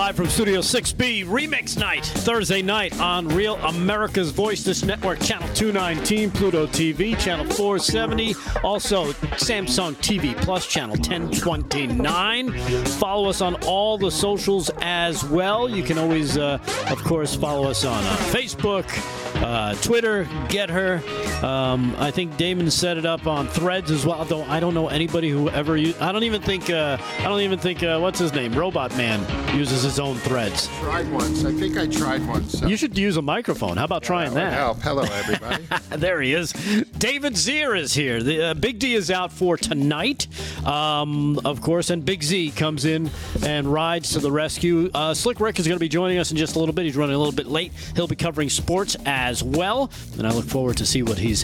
live from Studio 6B, Remix Night, Thursday night on Real America's Voice, this network, Channel 219, Pluto TV, Channel 470, also Samsung TV Plus, Channel 1029. Follow us on all the socials as well. You can always, of course, follow us on Facebook, Twitter, Getter. I think Damon set it up on Threads as well, though I don't know anybody who ever used, I don't even think what's his name? Robot Man uses his own Threads. I think I tried once. So. You should use a microphone. How about trying that? Hello, everybody. There he is. David Zier is here. The Big D is out for tonight, of course, and Big Z comes in and rides to the rescue. Slick Rick is going to be joining us in just a little bit. He's running a little bit late. He'll be covering sports as well, and I look forward to see what he's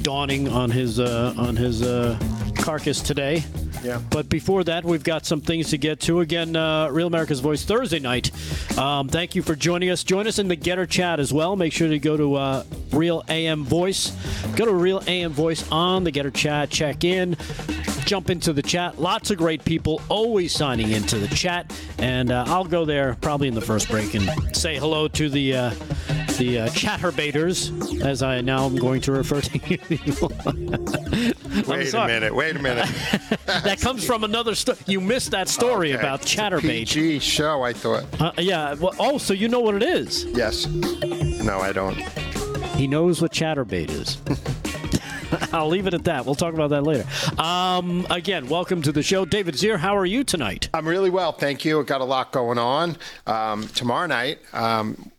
dawning on his carcass today. Yeah. But before that, we've got some things to get to. Again, Real America's Voice Thursday night. Thank you for joining us. Join us in the Getter chat as well. Make sure to go to Real AM Voice. Go to Real AM Voice on the Getter chat. Check in. Jump into the chat. Lots of great people always signing into the chat. And I'll go there probably in the first break and say hello to the chatterbaiters, as I now am going to refer to you. Wait a minute. That comes from another story. You missed that story about chatterbait. It's a PG show, I thought. Yeah. Well, so you know what it is? Yes. No, I don't. He knows what chatterbait is. I'll leave it at that. We'll talk about that later. Again, welcome to the show. David Zier, how are you tonight? I'm really well, thank you. I've got a lot going on. Tomorrow night,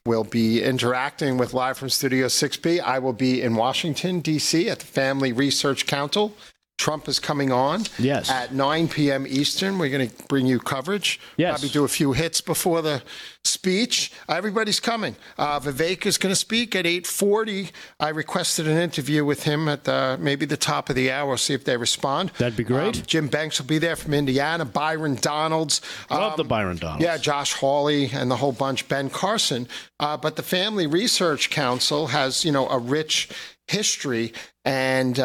we'll be interacting with Live from Studio 6B. I will be in Washington, D.C. at the Family Research Council. Trump is coming on. Yes. At 9 p.m. Eastern, we're going to bring you coverage. Yes. Probably do a few hits before the speech. Everybody's coming. Vivek is going to speak at 8:40. I requested an interview with him at maybe the top of the hour. See if they respond. That'd be great. Jim Banks will be there from Indiana. Byron Donalds. Love the Byron Donalds. Yeah, Josh Hawley and the whole bunch. Ben Carson. But the Family Research Council has, a rich history, and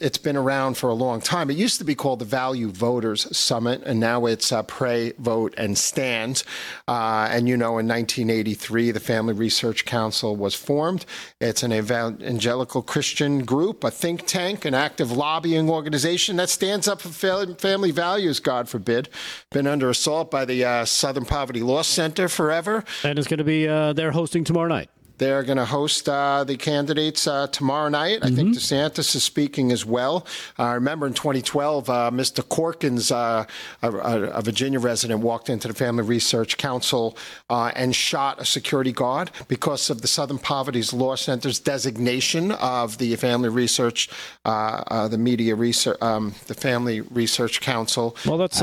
it's been around for a long time. It used to be called the Value Voters Summit, and now it's Pray, Vote, and Stand. And in 1983, the Family Research Council was formed. It's an evangelical Christian group, a think tank, an active lobbying organization that stands up for family values, God forbid. Been under assault by the Southern Poverty Law Center forever. And it's going to be there hosting tomorrow night. They're going to host the candidates tomorrow night. I think DeSantis is speaking as well. I remember in 2012, Mr. Corkins, a Virginia resident, walked into the Family Research Council and shot a security guard because of the Southern Poverty Law Center's designation of the Family Research, the Family Research Council. Well, that's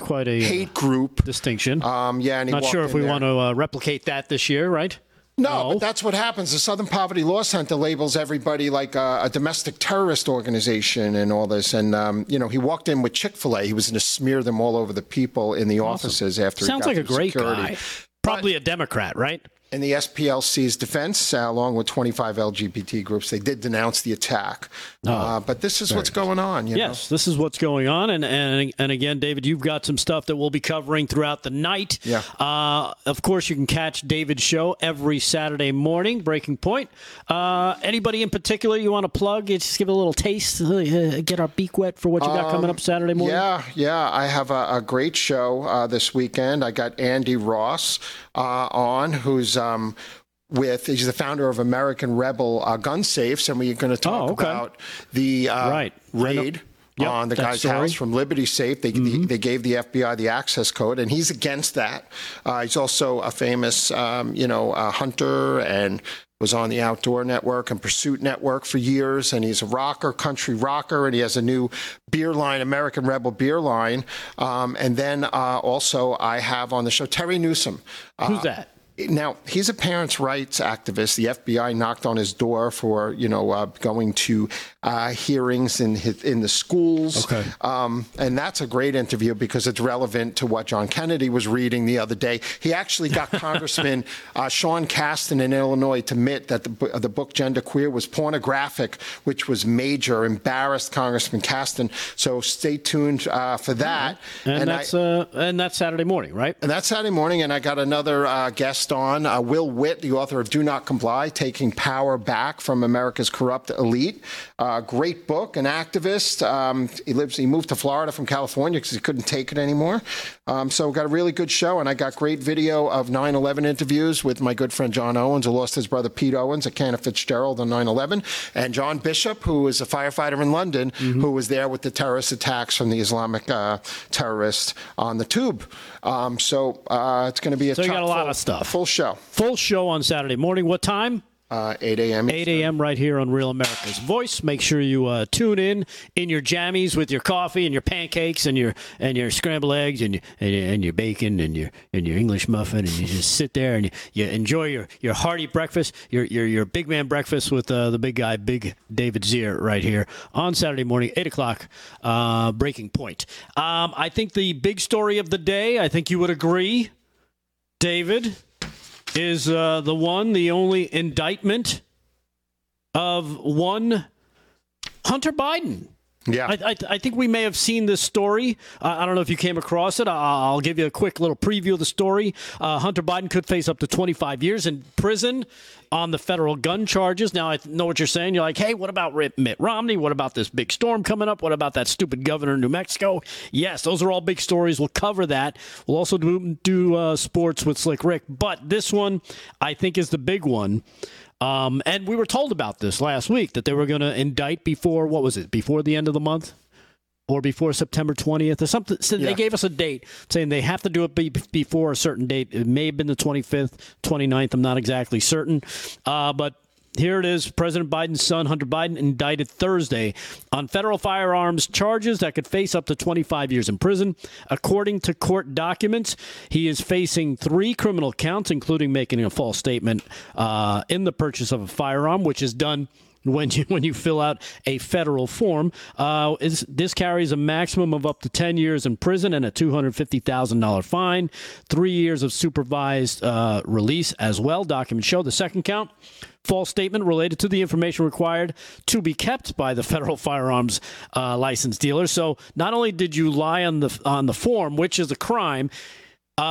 quite a hate group distinction. Yeah, and not sure if we want to replicate that this year, right? No, but that's what happens. The Southern Poverty Law Center labels everybody like a domestic terrorist organization and all this. And, he walked in with Chick-fil-A. He was going to smear them all over the people in the offices after he got through security. Sounds like a great guy. Probably a Democrat, right? In the SPLC's defense, along with 25 LGBT groups, they did denounce the attack. But this is what's going on. This is what's going on. And again, David, you've got some stuff that we'll be covering throughout the night. Yeah. Of course, you can catch David's show every Saturday morning, Breaking Point. Anybody in particular you want to plug? Just give it a little taste. Get our beak wet for what you got coming up Saturday morning. Yeah. I have a great show this weekend. I got Andy Ross on, who's... he's the founder of American Rebel gun safes, and we're going to talk about the raid on the guy's house from Liberty Safe. They gave the FBI the access code, and he's against that. He's also a famous, hunter and was on the Outdoor Network and Pursuit Network for years, and he's a country rocker, and he has a new beer line, American Rebel beer line. And then also I have on the show Terry Newsom. Who's that? Now, he's a parents' rights activist. The FBI knocked on his door for, going to hearings in the schools. Okay. And that's a great interview because it's relevant to what John Kennedy was reading the other day. He actually got Congressman Sean Casten in Illinois to admit that the book Gender Queer was pornographic, which was major, embarrassed Congressman Casten. So stay tuned for that. And that's Saturday morning, right? And that's Saturday morning. And I got another guest on, Will Witt, the author of Do Not Comply, Taking Power Back from America's Corrupt Elite. Great book, an activist. He moved to Florida from California because he couldn't take it anymore. So got a really good show, and I got great video of 9/11 interviews with my good friend John Owens, who lost his brother Pete Owens at Cantor Fitzgerald on 9/11, and John Bishop, who is a firefighter in London, who was there with the terrorist attacks from the Islamic terrorists on the Tube. It's going to be you got a lot of stuff. Full show. Full show on Saturday morning. What time? 8 a.m. 8 a.m. right here on Real America's Voice. Make sure you tune in your jammies with your coffee and your pancakes and your scrambled eggs and your bacon and your English muffin, and you just sit there and you enjoy your hearty breakfast, your big man breakfast with the big guy, Big David Zier, right here on Saturday morning, 8 o'clock. Breaking Point. I think the big story of the day. I think you would agree, David, is the one, the only indictment of one Hunter Biden. Yeah. I think we may have seen this story. I don't know if you came across it. I'll give you a quick little preview of the story. Hunter Biden could face up to 25 years in prison on the federal gun charges. Now, I know what you're saying. You're like, hey, what about Mitt Romney? What about this big storm coming up? What about that stupid governor in New Mexico? Yes, those are all big stories. We'll cover that. We'll also do sports with Slick Rick. But this one, I think, is the big one. And we were told about this last week, that they were going to indict before the end of the month or before September 20th or something. So yeah. They gave us a date saying they have to do it before a certain date. It may have been the 25th, 29th. I'm not exactly certain. But here it is. President Biden's son, Hunter Biden, indicted Thursday on federal firearms charges that could face up to 25 years in prison. According to court documents, he is facing 3 criminal counts, including making a false statement in the purchase of a firearm, which is done when you fill out a federal form. This carries a maximum of up to 10 years in prison and a $250,000 fine, 3 years of supervised release as well. Documents show the second count, false statement related to the information required to be kept by the federal firearms license dealer. So not only did you lie on the form, which is a crime,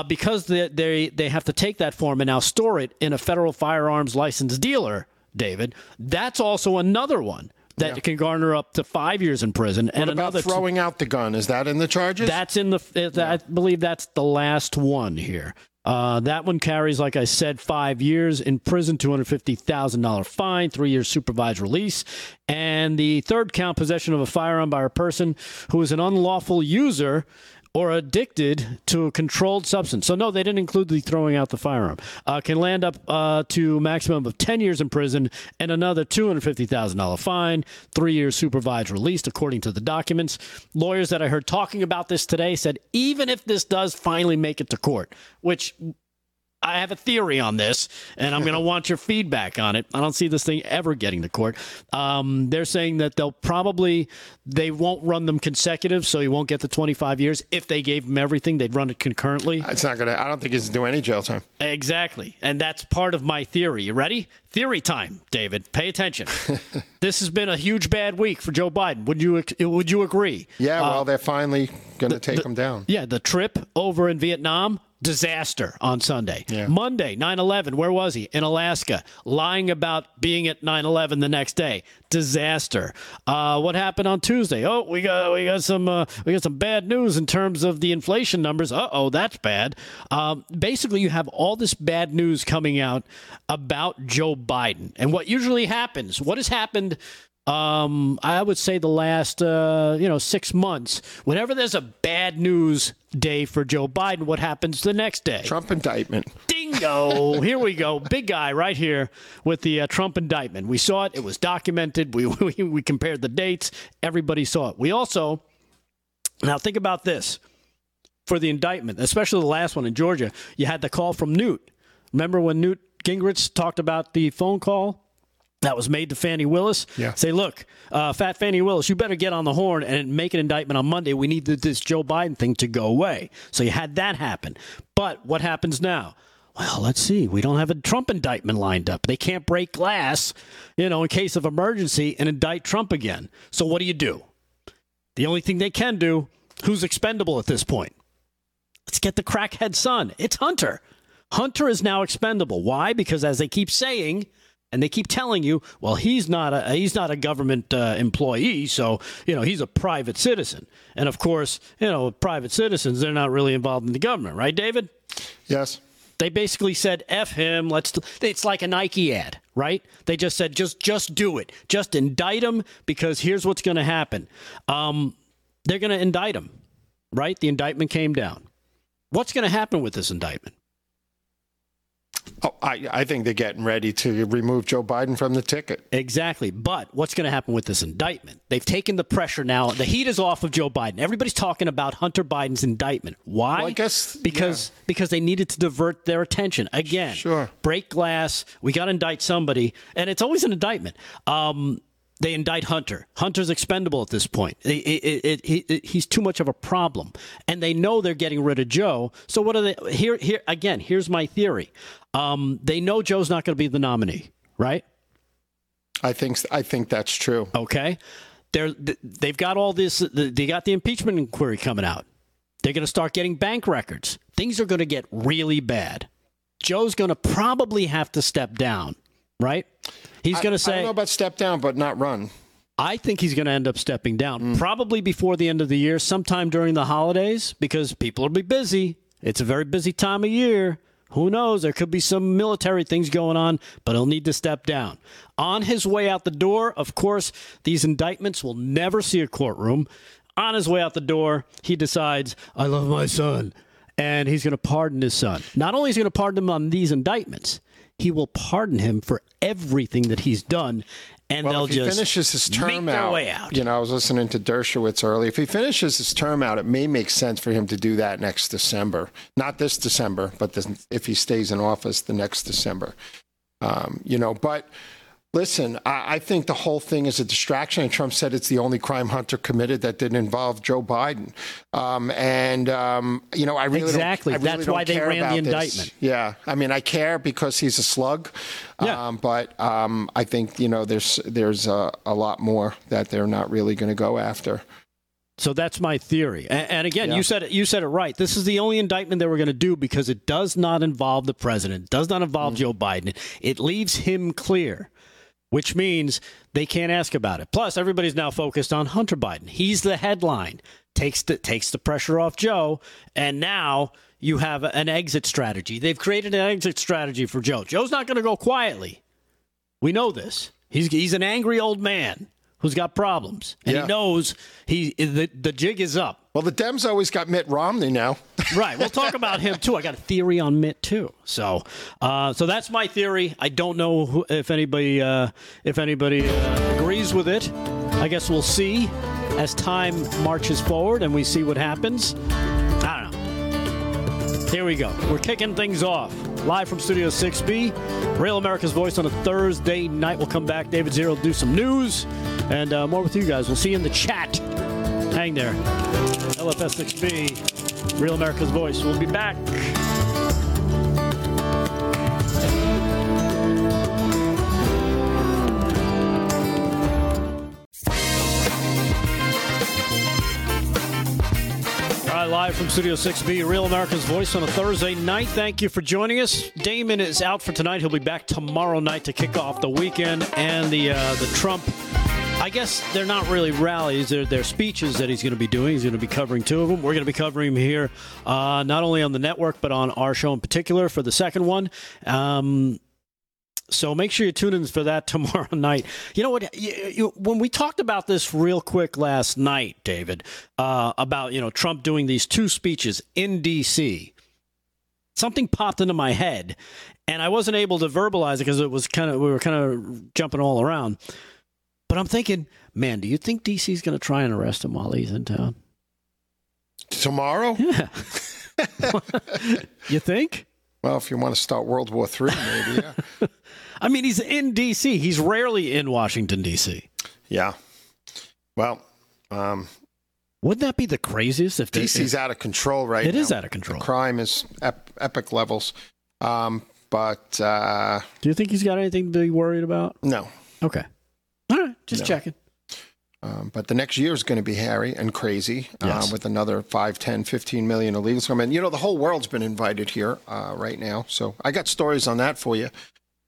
because they have to take that form and now store it in a federal firearms license dealer, David, that's also another one that can garner up to 5 years in prison. And what about throwing out the gun? Is that in the charges? That's in I believe that's the last one here. That one carries, like I said, 5 years in prison, $250,000 fine, 3 years supervised release. And the third count, possession of a firearm by a person who is an unlawful user or addicted to a controlled substance. So, no, they didn't include the throwing out the firearm. Can land up to a maximum of 10 years in prison and another $250,000 fine, 3 years supervised release, according to the documents. Lawyers that I heard talking about this today said, even if this does finally make it to court, which I have a theory on this, and I'm going to want your feedback on it. I don't see this thing ever getting to court. They're saying that they won't run them consecutive, so he won't get the 25 years. If they gave him everything, they'd run it concurrently. I don't think he's doing any jail time. Exactly, and that's part of my theory. You ready? Theory time, David. Pay attention. This has been a huge bad week for Joe Biden. Would you agree? Yeah. Well, they're finally going to take him down. Yeah. The trip over in Vietnam. Disaster on Sunday. Yeah. Monday, 9/11, where was he? In Alaska. Lying about being at 9/11 the next day. Disaster. What happened on Tuesday? Oh, we got some bad news in terms of the inflation numbers. Uh-oh, that's bad. Basically, you have all this bad news coming out about Joe Biden. And what usually happens, what has happened, I would say the last 6 months, whenever there's a bad news day for Joe Biden, what happens the next day? Trump indictment. Dingo. Here we go. Big guy right here with the Trump indictment. We saw it. It was documented. We compared the dates. Everybody saw it. We also, now think about this, for the indictment, especially the last one in Georgia, you had the call from Newt Remember when Newt Gingrich talked about the phone call that was made to Fannie Willis? Yeah. Say, look, fat Fannie Willis, you better get on the horn and make an indictment on Monday. We need this Joe Biden thing to go away. So you had that happen. But what happens now? Well, let's see. We don't have a Trump indictment lined up. They can't break glass, you know, in case of emergency and indict Trump again. So what do you do? The only thing they can do, who's expendable at this point? Let's get the crackhead son. It's Hunter. Hunter is now expendable. Why? Because as they keep saying, and they keep telling you, well, he's not a government employee, so, you know, he's a private citizen. And, of course, you know, private citizens, they're not really involved in the government. Right, David? Yes. They basically said, F him. It's like a Nike ad, right? They just said, just do it. Just indict him, because here's what's going to happen. They're going to indict him, right? The indictment came down. What's going to happen with this indictment? Oh, I think they're getting ready to remove Joe Biden from the ticket. Exactly. But what's going to happen with this indictment? They've taken the pressure now. The heat is off of Joe Biden. Everybody's talking about Hunter Biden's indictment. Why? Well, I guess because they needed to divert their attention. Again, sure. Break glass. We got to indict somebody. And it's always an indictment. They indict Hunter. Hunter's expendable at this point. He's too much of a problem. And they know they're getting rid of Joe. So what are they – here again, here's my theory. They know Joe's not going to be the nominee, right? I think that's true. Okay. They've got all this – they got the impeachment inquiry coming out. They're going to start getting bank records. Things are going to get really bad. Joe's going to probably have to step down. Right? He's going to say, I don't know about step down, but not run. I think he's going to end up stepping down probably before the end of the year, sometime during the holidays, because people will be busy. It's a very busy time of year. Who knows? There could be some military things going on, but he'll need to step down. On his way out the door, of course, these indictments will never see a courtroom. On his way out the door, he decides, I love my son. And he's going to pardon his son. Not only is he going to pardon him on these indictments, he will pardon him for everything that he's done, and they'll just finishes his term out. You know, I was listening to Dershowitz earlier. If he finishes his term out, it may make sense for him to do that next December. Not this December, but if he stays in office the next December. You know, but listen, I think the whole thing is a distraction. And Trump said it's the only crime Hunter committed that didn't involve Joe Biden. You know, I really exactly. Don't, I really That's don't why care they ran the indictment. This. Yeah, I mean, I care because he's a slug. Yeah. But I think, you know, there's a lot more that they're not really going to go after. So that's my theory. And again, yeah. You said it right. This is the only indictment that we're going to do because it does not involve the president. It does not involve Joe Biden. It leaves him clear, which means they can't ask about it. Plus, everybody's now focused on Hunter Biden. He's the headline. Takes the pressure off Joe, and now you have an exit strategy. They've created an exit strategy for Joe. Joe's not going to go quietly. We know this. He's an angry old man who's got problems, and he knows the jig is up. Well, the Dems always got Mitt Romney now. Right. We'll talk about him, too. I got a theory on Mitt, too. So that's my theory. I don't know if anybody agrees with it. I guess we'll see as time marches forward and we see what happens. I don't know. Here we go. We're kicking things off. Live from Studio 6B, Real America's Voice on a Thursday night. We'll come back. David Zier will do some news and more with you guys. We'll see you in the chat. Hang there. LFS 6B, Real America's Voice. We'll be back. Live from Studio 6B, Real America's Voice on a Thursday night. Thank you for joining us. Damon is out for tonight. He'll be back tomorrow night to kick off the weekend and the Trump. I guess they're not really rallies. They're speeches that he's going to be doing. He's going to be covering two of them. We're going to be covering him here, not only on the network, but on our show in particular for the second one. So make sure you tune in for that tomorrow night. You know what? When we talked about this real quick last night, David, about, you know, Trump doing these two speeches in D.C., something popped into my head, and I wasn't able to verbalize it because it was we were jumping all around. But I'm thinking, man, do you think D.C. is going to try and arrest him while he's in town tomorrow? Yeah, you think? Well, if you want to start World War III, maybe, yeah. I mean, he's in D.C. He's rarely in Washington, D.C. Yeah. Well, wouldn't that be the craziest? If D.C.'s out of control right now. It is out of control. The crime is epic levels. But do you think he's got anything to be worried about? No. Okay. All right. Just checking. But the next year is going to be hairy and crazy with another 5, 10, 15 million illegals coming in. You know, the whole world's been invited here right now. So I got stories on that for you.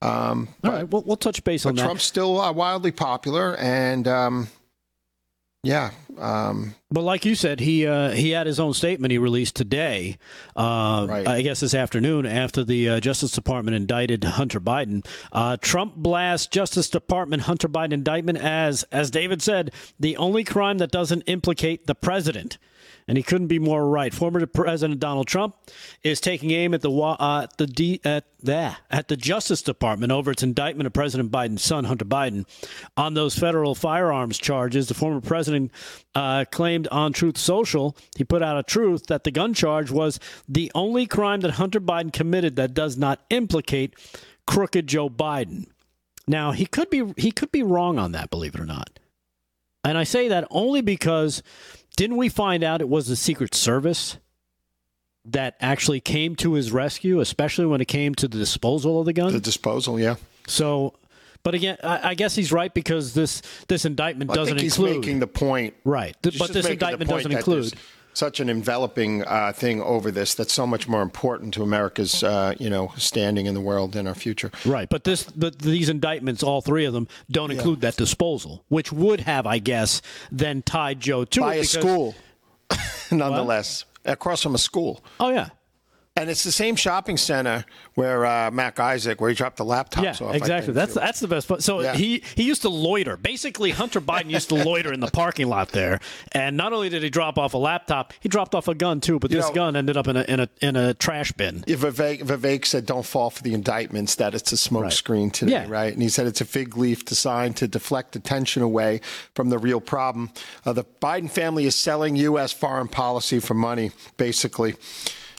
All right. We'll touch base on that. Trump's still wildly popular. And, but like you said, he had his own statement he released today, I guess this afternoon, after the Justice Department indicted Hunter Biden. Trump blasts Justice Department Hunter Biden indictment as David said, the only crime that doesn't implicate the president. And he couldn't be more right. Former President Donald Trump is taking aim at the Justice Department over its indictment of President Biden's son, Hunter Biden, on those federal firearms charges. The former president claimed on Truth Social, he put out a truth that the gun charge was the only crime that Hunter Biden committed that does not implicate crooked Joe Biden. Now, he could be wrong on that, believe it or not. And I say that only because didn't we find out it was the Secret Service that actually came to his rescue, especially when it came to the disposal of the gun? The disposal, yeah. So, but again, I guess he's right because this indictment doesn't include. I think he's making the point. Right. But this indictment doesn't include. Such an enveloping thing over this that's so much more important to America's, standing in the world and our future. Right. But these indictments, all three of them, don't include that disposal, which would have, I guess, then tied Joe to by it. By a school, nonetheless, across from a school. Oh, yeah. And it's the same shopping center where Mac Isaac, where he dropped the laptops off. Yeah, exactly. That's the best. So he used to loiter. Basically, Hunter Biden used to loiter in the parking lot there. And not only did he drop off a laptop, he dropped off a gun too. But this gun ended up in a trash bin. Vivek said, "Don't fall for the indictments. That it's a smokescreen today, right?" And he said it's a fig leaf designed to deflect attention away from the real problem. The Biden family is selling U.S. foreign policy for money, basically.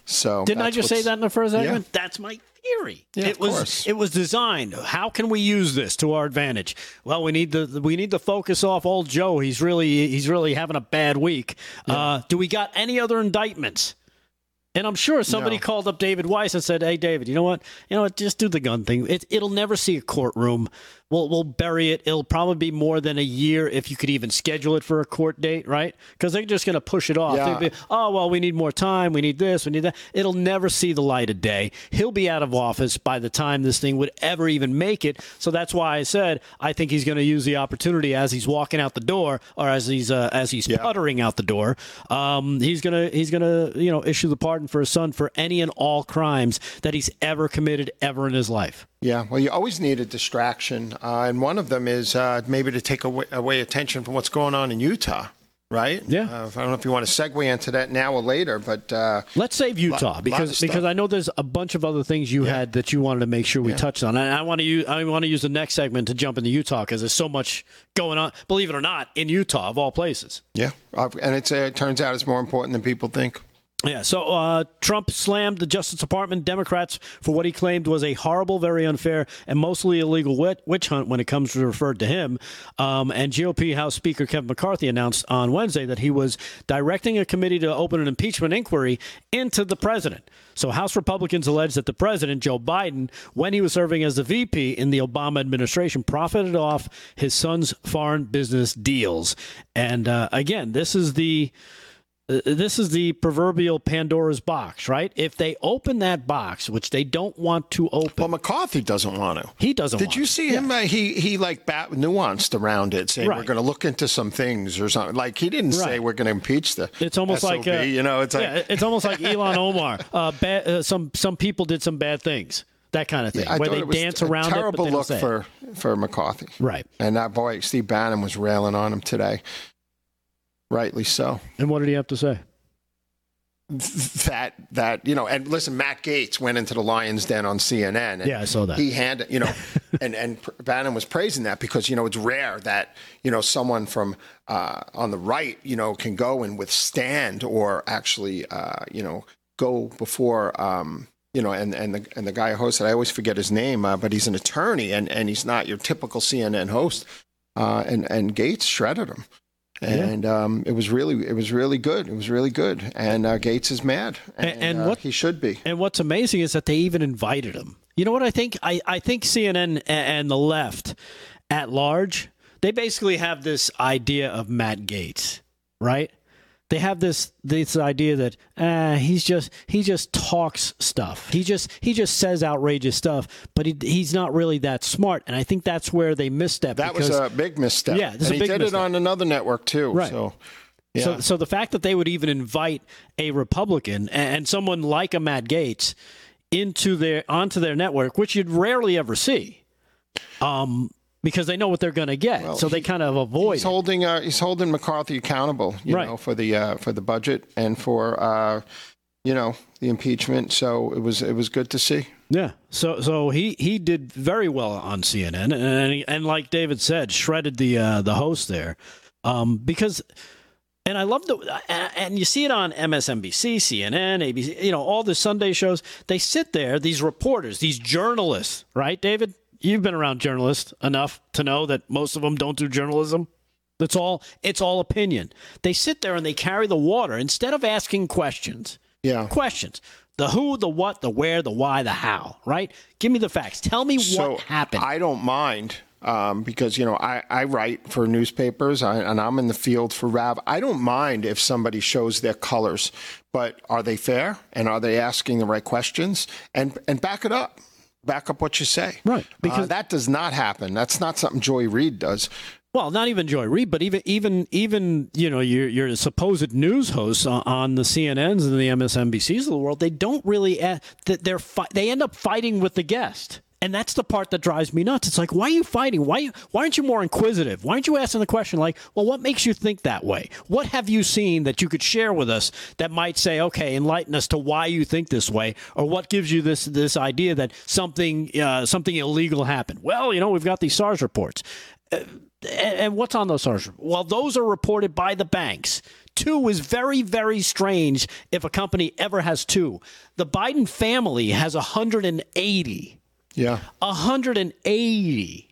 So didn't I just say that in the first segment? Yeah. That's my theory. Yeah, it was designed. How can we use this to our advantage? Well, we need to focus off old Joe. He's really having a bad week. Yeah. Do we got any other indictments? And I'm sure somebody called up David Weiss and said, "Hey, David, you know what? Just do the gun thing. It'll never see a courtroom. We'll bury it. It'll probably be more than a year if you could even schedule it for a court date, right? Because they're just going to push it off. Yeah. They'd be, oh, well, we need more time. We need this. We need that. It'll never see the light of day. He'll be out of office by the time this thing would ever even make it. So that's why I said I think he's going to use the opportunity as he's walking out the door, or as he's puttering out the door. He's gonna issue the pardon for his son for any and all crimes that he's ever committed ever in his life. Yeah, well, you always need a distraction, and one of them is maybe to take away attention from what's going on in Utah, right? Yeah. I don't know if you want to segue into that now or later, but let's save Utah because I know there's a bunch of other things you had that you wanted to make sure we touched on. And I want to use the next segment to jump into Utah because there's so much going on, believe it or not, in Utah of all places. Yeah, and it turns out it's more important than people think. Yeah, so Trump slammed the Justice Department Democrats for what he claimed was a horrible, very unfair, and mostly illegal witch hunt when it comes to referred to him. And GOP House Speaker Kevin McCarthy announced on Wednesday that he was directing a committee to open an impeachment inquiry into the president. So House Republicans allege that the president, Joe Biden, when he was serving as the VP in the Obama administration, profited off his son's foreign business deals. And again, this is the proverbial Pandora's box, right? If they open that box, which they don't want to open. Well, McCarthy doesn't want to. He doesn't want to. Did you see him? He nuanced around it, saying we're going to look into some things or something. Like, he didn't say we're going to impeach the It's almost SOB, like, it's almost like Ilhan Omar. Some people did some bad things. That kind of thing, where they dance around it. Terrible look for McCarthy. Right. And that boy, Steve Bannon, was railing on him today. Rightly so. And what did he have to say? And listen, Matt Gaetz went into the lion's den on CNN. And I saw that. He had, and Bannon was praising that because, it's rare that, someone from on the right, can go and withstand or actually, go before you know, and the guy who hosted, I always forget his name, but he's an attorney, and he's not your typical CNN host. And Gaetz shredded him, and it was really good. It was really good, and Gaetz is mad, and what he should be. And what's amazing is that they even invited him. You know what I think? I think CNN and the left at large, they basically have this idea of Matt Gaetz, right? They have this idea that he just talks stuff. He just says outrageous stuff, but he's not really that smart. And I think that's where they misstep. That was a big misstep. Yeah, and he did it on another network too. Right. So, yeah. So the fact that they would even invite a Republican and someone like a Matt Gaetz onto their network, which you'd rarely ever see. Because they know what they're going to get, so they kind of avoid. He's holding McCarthy accountable, you know, for the budget and for the impeachment. So it was good to see. Yeah. So he did very well on CNN, and like David said, shredded the host there, because. And I love and you see it on MSNBC, CNN, ABC, you know, all the Sunday shows. They sit there, these reporters, these journalists, right, David? You've been around journalists enough to know that most of them don't do journalism. It's all opinion. They sit there and they carry the water instead of asking questions. Yeah. Questions. The who, the what, the where, the why, the how, right? Give me the facts. Tell me what happened. I don't mind because, you know, I write for newspapers and I'm in the field for RAV. I don't mind if somebody shows their colors, but are they fair? And are they asking the right questions? And back it up. Back up what you say. Right. Because that does not happen. That's not something Joy Reid does. Well, not even Joy Reid, but even you know, your supposed news hosts on the CNNs and the MSNBCs of the world, they don't really they end up fighting with the guest. And that's the part that drives me nuts. It's like, why are you fighting? Why aren't you more inquisitive? Why aren't you asking the question like, well, what makes you think that way? What have you seen that you could share with us that might say, okay, enlighten us to why you think this way, or what gives you this idea that something illegal happened? Well, you know, we've got these SARS reports. And what's on those SARS reports? Well, those are reported by the banks. Two is very, very strange if a company ever has two. The Biden family has 180. Yeah. 180.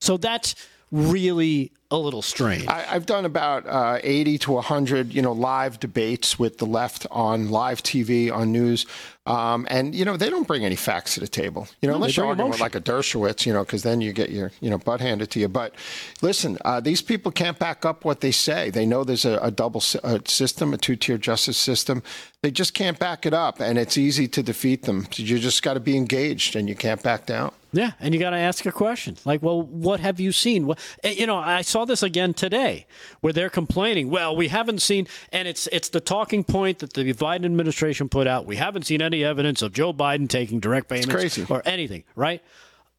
So that's really a little strange. I've done about 80 to 100, you know, live debates with the left on live TV, on news. And, you know, they don't bring any facts to the table, you know, unless you're arguing with like a Dershowitz, you know, because then you get your, you know, butt handed to you. But listen, these people can't back up what they say. They know there's a double system, a two-tier justice system. They just can't back it up. And it's easy to defeat them. You just got to be engaged and you can't back down. Yeah. And you got to ask a question like, well, what have you seen? What, you know, I saw this again today where they're complaining, well, we haven't seen. And it's the talking point that the Biden administration put out. We haven't seen any evidence of Joe Biden taking direct payments or anything. Right.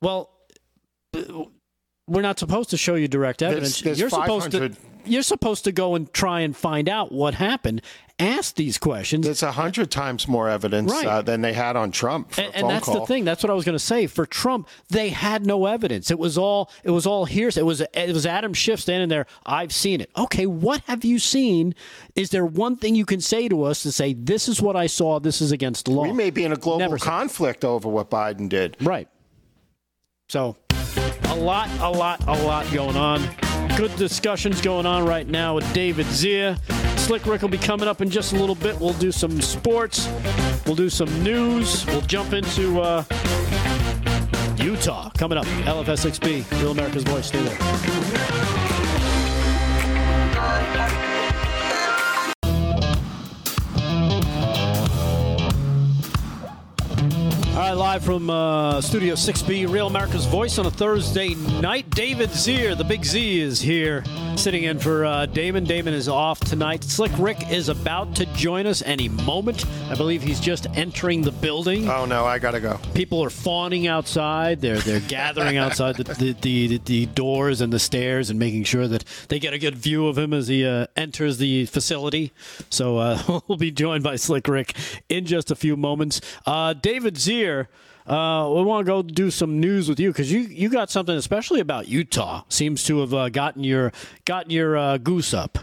Well, we're not supposed to show you direct evidence. You're supposed to go and try and find out what happened. Ask these questions. It's 100 times more evidence than they had on Trump. And that's the thing. That's what I was going to say. For Trump, they had no evidence. It was all hearsay. It was Adam Schiff standing there. I've seen it. Okay, what have you seen? Is there one thing you can say to us to say this is what I saw? This is against the law. We may be in a global conflict over what Biden did. Right. So, a lot going on. Good discussions going on right now with David Zier. Slick Rick will be coming up in just a little bit. We'll do some sports. We'll do some news. We'll jump into Utah coming up. LFSXB, Real America's Voice. Stay there. All right, live from Studio 6B, Real America's Voice on a Thursday night. David Zier, the big Z, is here sitting in for Damon. Damon is off tonight. Slick Rick is about to join us any moment. I believe he's just entering the building. Oh, no, I got to go. People are fawning outside. They're gathering outside the doors and the stairs and making sure that they get a good view of him as he enters the facility. So we'll be joined by Slick Rick in just a few moments. David Zier. We want to go do some news with you because you got something, especially about Utah, seems to have gotten your goose up.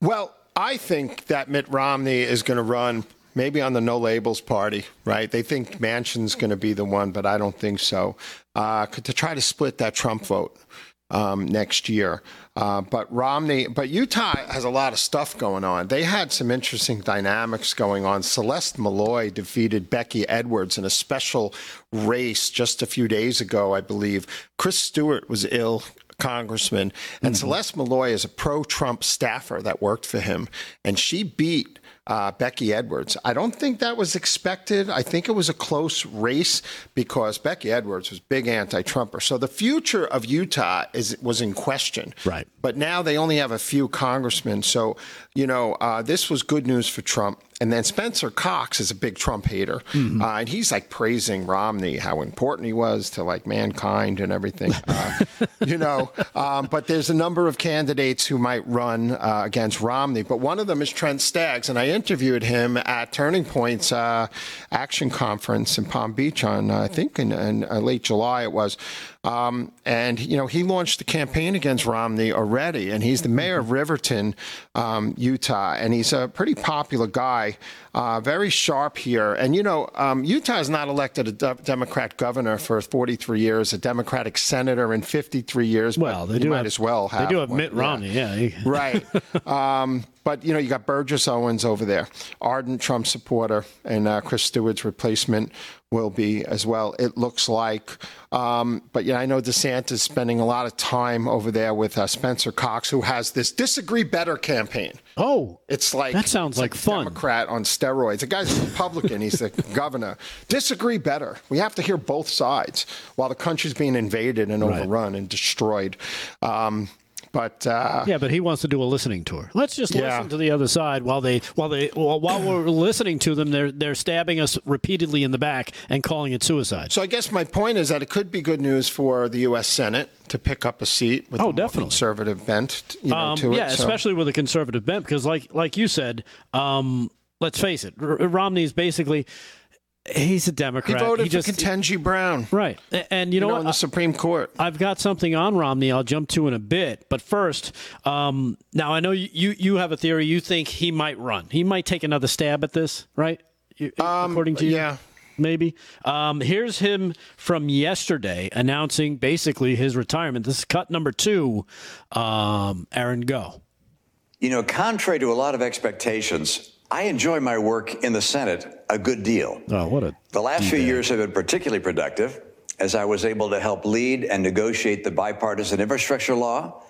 Well, I think that Mitt Romney is going to run maybe on the no labels party, right? They think Manchin's going to be the one, but I don't think so. To try to split that Trump vote next year. But Romney, but Utah has a lot of stuff going on. They had some interesting dynamics going on. Celeste Malloy defeated Becky Edwards in a special race just a few days ago, I believe. Chris Stewart was ill, congressman, and Celeste Malloy is a pro-Trump staffer that worked for him, and she beat Becky Edwards. I don't think that was expected. I think it was a close race because Becky Edwards was big anti-Trumper. So the future of Utah was in question. Right. But now they only have a few congressmen. So, you know, this was good news for Trump. And then Spencer Cox is a big Trump hater. Mm-hmm. And he's like praising Romney, how important he was to like mankind and everything, you know. But there's a number of candidates who might run against Romney. But one of them is Trent Staggs. And I interviewed him at Turning Point's action conference in Palm Beach on, I think, in late July it was. And, you know, he launched the campaign against Romney already, and he's the mayor of Riverton, Utah, and he's a pretty popular guy, very sharp here. And, you know, Utah has not elected a Democrat governor for 43 years, a Democratic senator in 53 years. Well, they do might have, as well have. They do have one. Mitt Romney, yeah. Right. But, you know, you got Burgess Owens over there, ardent Trump supporter, and Chris Stewart's replacement will be as well, it looks like. But, yeah, I know DeSantis is spending a lot of time over there with Spencer Cox, who has this Disagree Better campaign. Oh, it's like that sounds like fun. Democrat on steroids. The guy's a Republican. He's the governor. Disagree better. We have to hear both sides while the country's being invaded and overrun and destroyed. But he wants to do a listening tour. Let's just listen to the other side while we're listening to them. They're stabbing us repeatedly in the back and calling it suicide. So I guess my point is that it could be good news for the U.S. Senate to pick up a seat with a conservative bent, you know, to it. Yeah, so. Especially with a conservative bent, because like you said, let's face it, Romney's basically. He's a Democrat. He voted for Ketanji Brown. Right. And you know what? In the Supreme Court. I've got something on Romney I'll jump to in a bit. But first, now I know you have a theory. You think he might run. He might take another stab at this, right? According to you? Yeah. Maybe. Here's him from yesterday announcing basically his retirement. This is cut number 2. Aaron, go. You know, contrary to a lot of expectations, I enjoy my work in the Senate a good deal. Oh, the last few years have been particularly productive, as I was able to help lead and negotiate the bipartisan infrastructure law,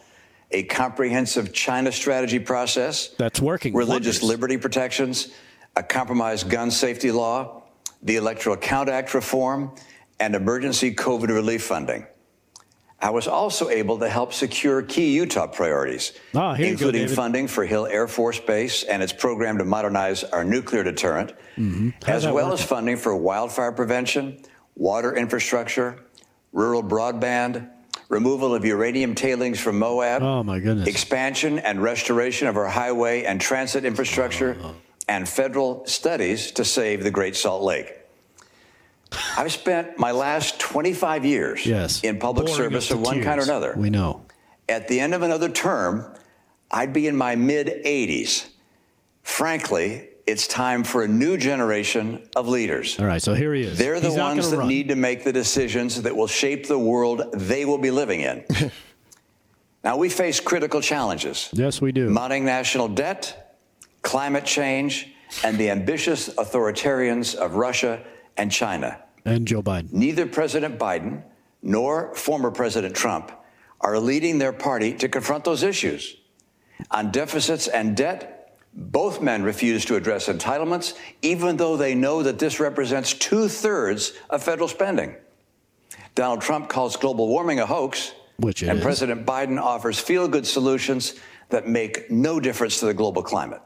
a comprehensive China strategy process. That's working. Religious liberty protections, a compromised gun safety law, the Electoral Count Act reform, and emergency COVID relief funding. I was also able to help secure key Utah priorities, including funding for Hill Air Force Base and its program to modernize our nuclear deterrent, as well as funding for wildfire prevention, water infrastructure, rural broadband, removal of uranium tailings from Moab, expansion and restoration of our highway and transit infrastructure, and federal studies to save the Great Salt Lake. I've spent my last 25 years in public service of one kind or another. We know. At the end of another term, I'd be in my mid-80s. Frankly, it's time for a new generation of leaders. All right, so here he is. They're the ones that need to make the decisions that will shape the world they will be living in. Now, we face critical challenges. Yes, we do. Mounting national debt, climate change, and the ambitious authoritarians of Russia and China. And Joe Biden. Neither President Biden nor former President Trump are leading their party to confront those issues. On deficits and debt, both men refuse to address entitlements, even though they know that this represents 2/3 of federal spending. Donald Trump calls global warming a hoax, and President Biden offers feel-good solutions that make no difference to the global climate.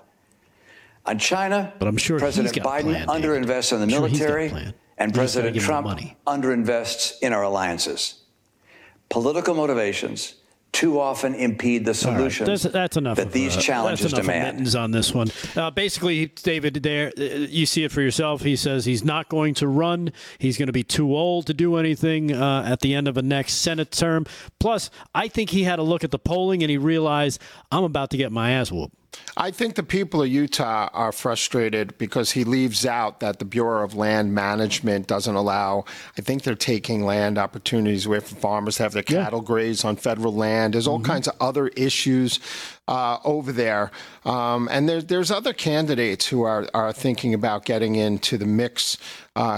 On China, President Biden underinvests in the military, and President Trump underinvests in our alliances. Political motivations too often impede the solution that these challenges demand. That's enough on this one. Basically, David, there you see it for yourself. He says he's not going to run. He's going to be too old to do anything at the end of a next Senate term. Plus, I think he had a look at the polling, and he realized, I'm about to get my ass whooped. I think the people of Utah are frustrated because he leaves out that the Bureau of Land Management doesn't allow, I think they're taking land opportunities away from farmers to have their cattle graze on federal land. There's all kinds of other issues over there. And there's other candidates who are thinking about getting into the mix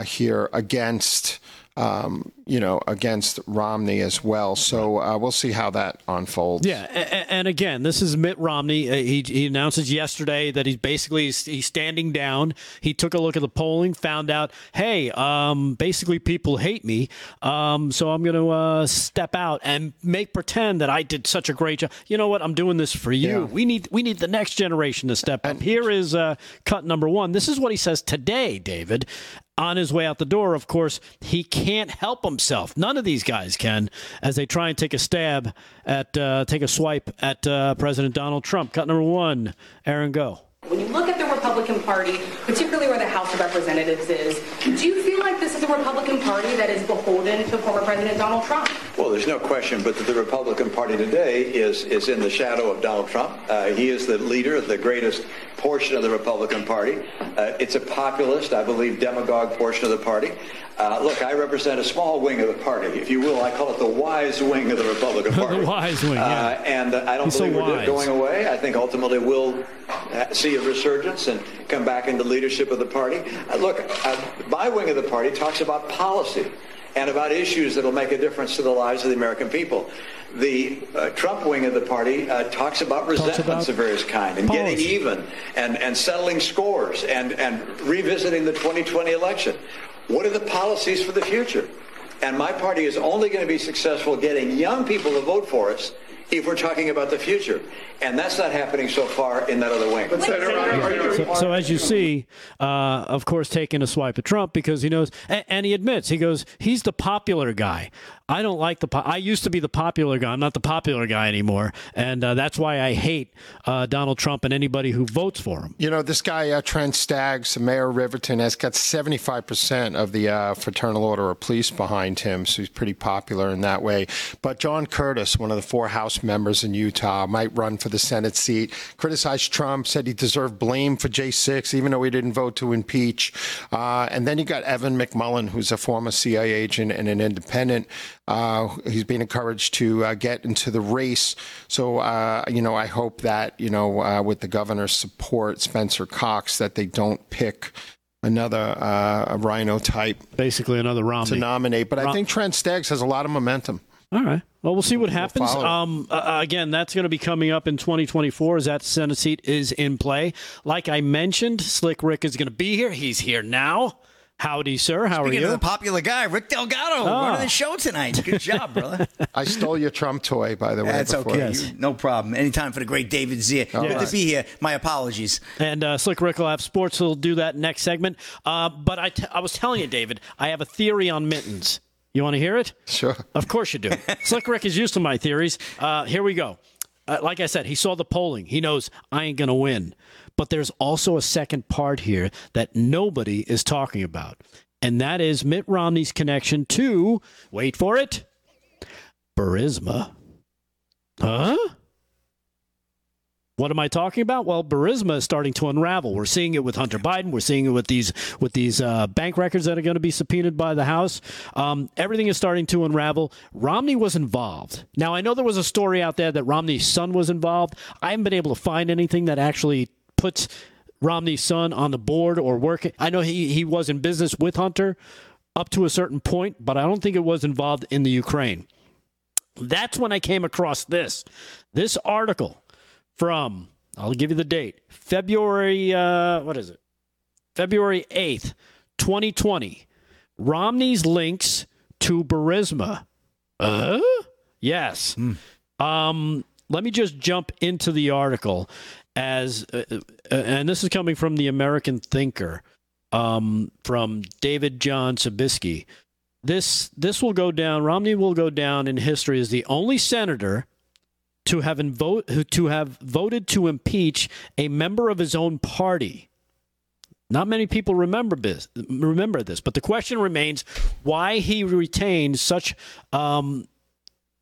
here against against Romney as well. So we'll see how that unfolds. Yeah. And again, this is Mitt Romney. He announces yesterday that he's standing down. He took a look at the polling, found out, hey, basically people hate me. So I'm going to step out and pretend that I did such a great job. You know what? I'm doing this for you. Yeah. We need the next generation to step up. Here is cut number one. This is what he says today, David. On his way out the door, of course, he can't help himself. None of these guys can, as they try and take a stab at, take a swipe at President Donald Trump. Cut number one, Aaron, go. When you look at the Republican Party, particularly where the House of Representatives is, do you feel like this is a Republican Party that is beholden to former President Donald Trump? Well, there's no question but that the Republican Party today is in the shadow of Donald Trump. He is the leader of the greatest portion of the Republican Party. It's a populist, I believe, demagogue portion of the party. Look, I represent a small wing of the party, if you will. I call it the wise wing of the Republican Party. The wise wing, yeah. And I don't believe we're going away. I think ultimately we'll see a resurgence and come back into leadership of the party. My wing of the party talks about policy and about issues that will make a difference to the lives of the American people. The Trump wing of the party talks about resentments of various kinds and policy. Getting even and settling scores and revisiting the 2020 election. What are the policies for the future? And my party is only going to be successful getting young people to vote for us if we're talking about the future. And that's not happening so far in that other wing. So as you see, of course, taking a swipe at Trump because he knows, and he admits, he goes, he's the popular guy. I don't like I used to be the popular guy. I'm not the popular guy anymore. And that's why I hate Donald Trump and anybody who votes for him. You know, this guy, Trent Staggs, Mayor of Riverton, has got 75% of the Fraternal Order of Police behind him. So he's pretty popular in that way. But John Curtis, one of the four House members in Utah, might run for the Senate seat, criticized Trump, said he deserved blame for J6, even though he didn't vote to impeach. And then you got Evan McMullen, who's a former CIA agent and an independent. He's been encouraged to get into the race. So, I hope that, with the governor's support, Spencer Cox, that they don't pick another rhino type. Basically another Romney. To nominate. But I think Trent Staggs has a lot of momentum. All right. Well, we'll see what happens. Again, that's going to be coming up in 2024 as that Senate seat is in play. Like I mentioned, Slick Rick is going to be here. He's here now. Howdy, sir. How are you? Speaking of the popular guy, Rick Delgado, running the show tonight. Good job, brother. I stole your Trump toy, by the way. That's okay. Yes. No problem. Anytime for the great David Zier. Good to be here. My apologies. And Slick Rick will have sports. He'll do that next segment. But I was telling you, David, I have a theory on mittens. You want to hear it? Sure. Of course you do. Slick Rick is used to my theories. Here we go. Like I said, he saw the polling. He knows I ain't going to win. But there's also a second part here that nobody is talking about, and that is Mitt Romney's connection to, wait for it, Burisma. Huh? What am I talking about? Well, Burisma is starting to unravel. We're seeing it with Hunter Biden. We're seeing it with these bank records that are going to be subpoenaed by the House. Everything is starting to unravel. Romney was involved. Now, I know there was a story out there that Romney's son was involved. I haven't been able to find anything that actually puts Romney's son on the board or working. I know he was in business with Hunter up to a certain point, but I don't think it was involved in the Ukraine. That's when I came across this article. From, I'll give you the date, February 8th, 2020. Romney's links to Burisma. Yes. Mm. Let me just jump into the article and this is coming from the American Thinker, from David John Sobieski. This will go down. Romney will go down in history as the only senator to have voted to impeach a member of his own party. Not many people remember this, but the question remains why he retained such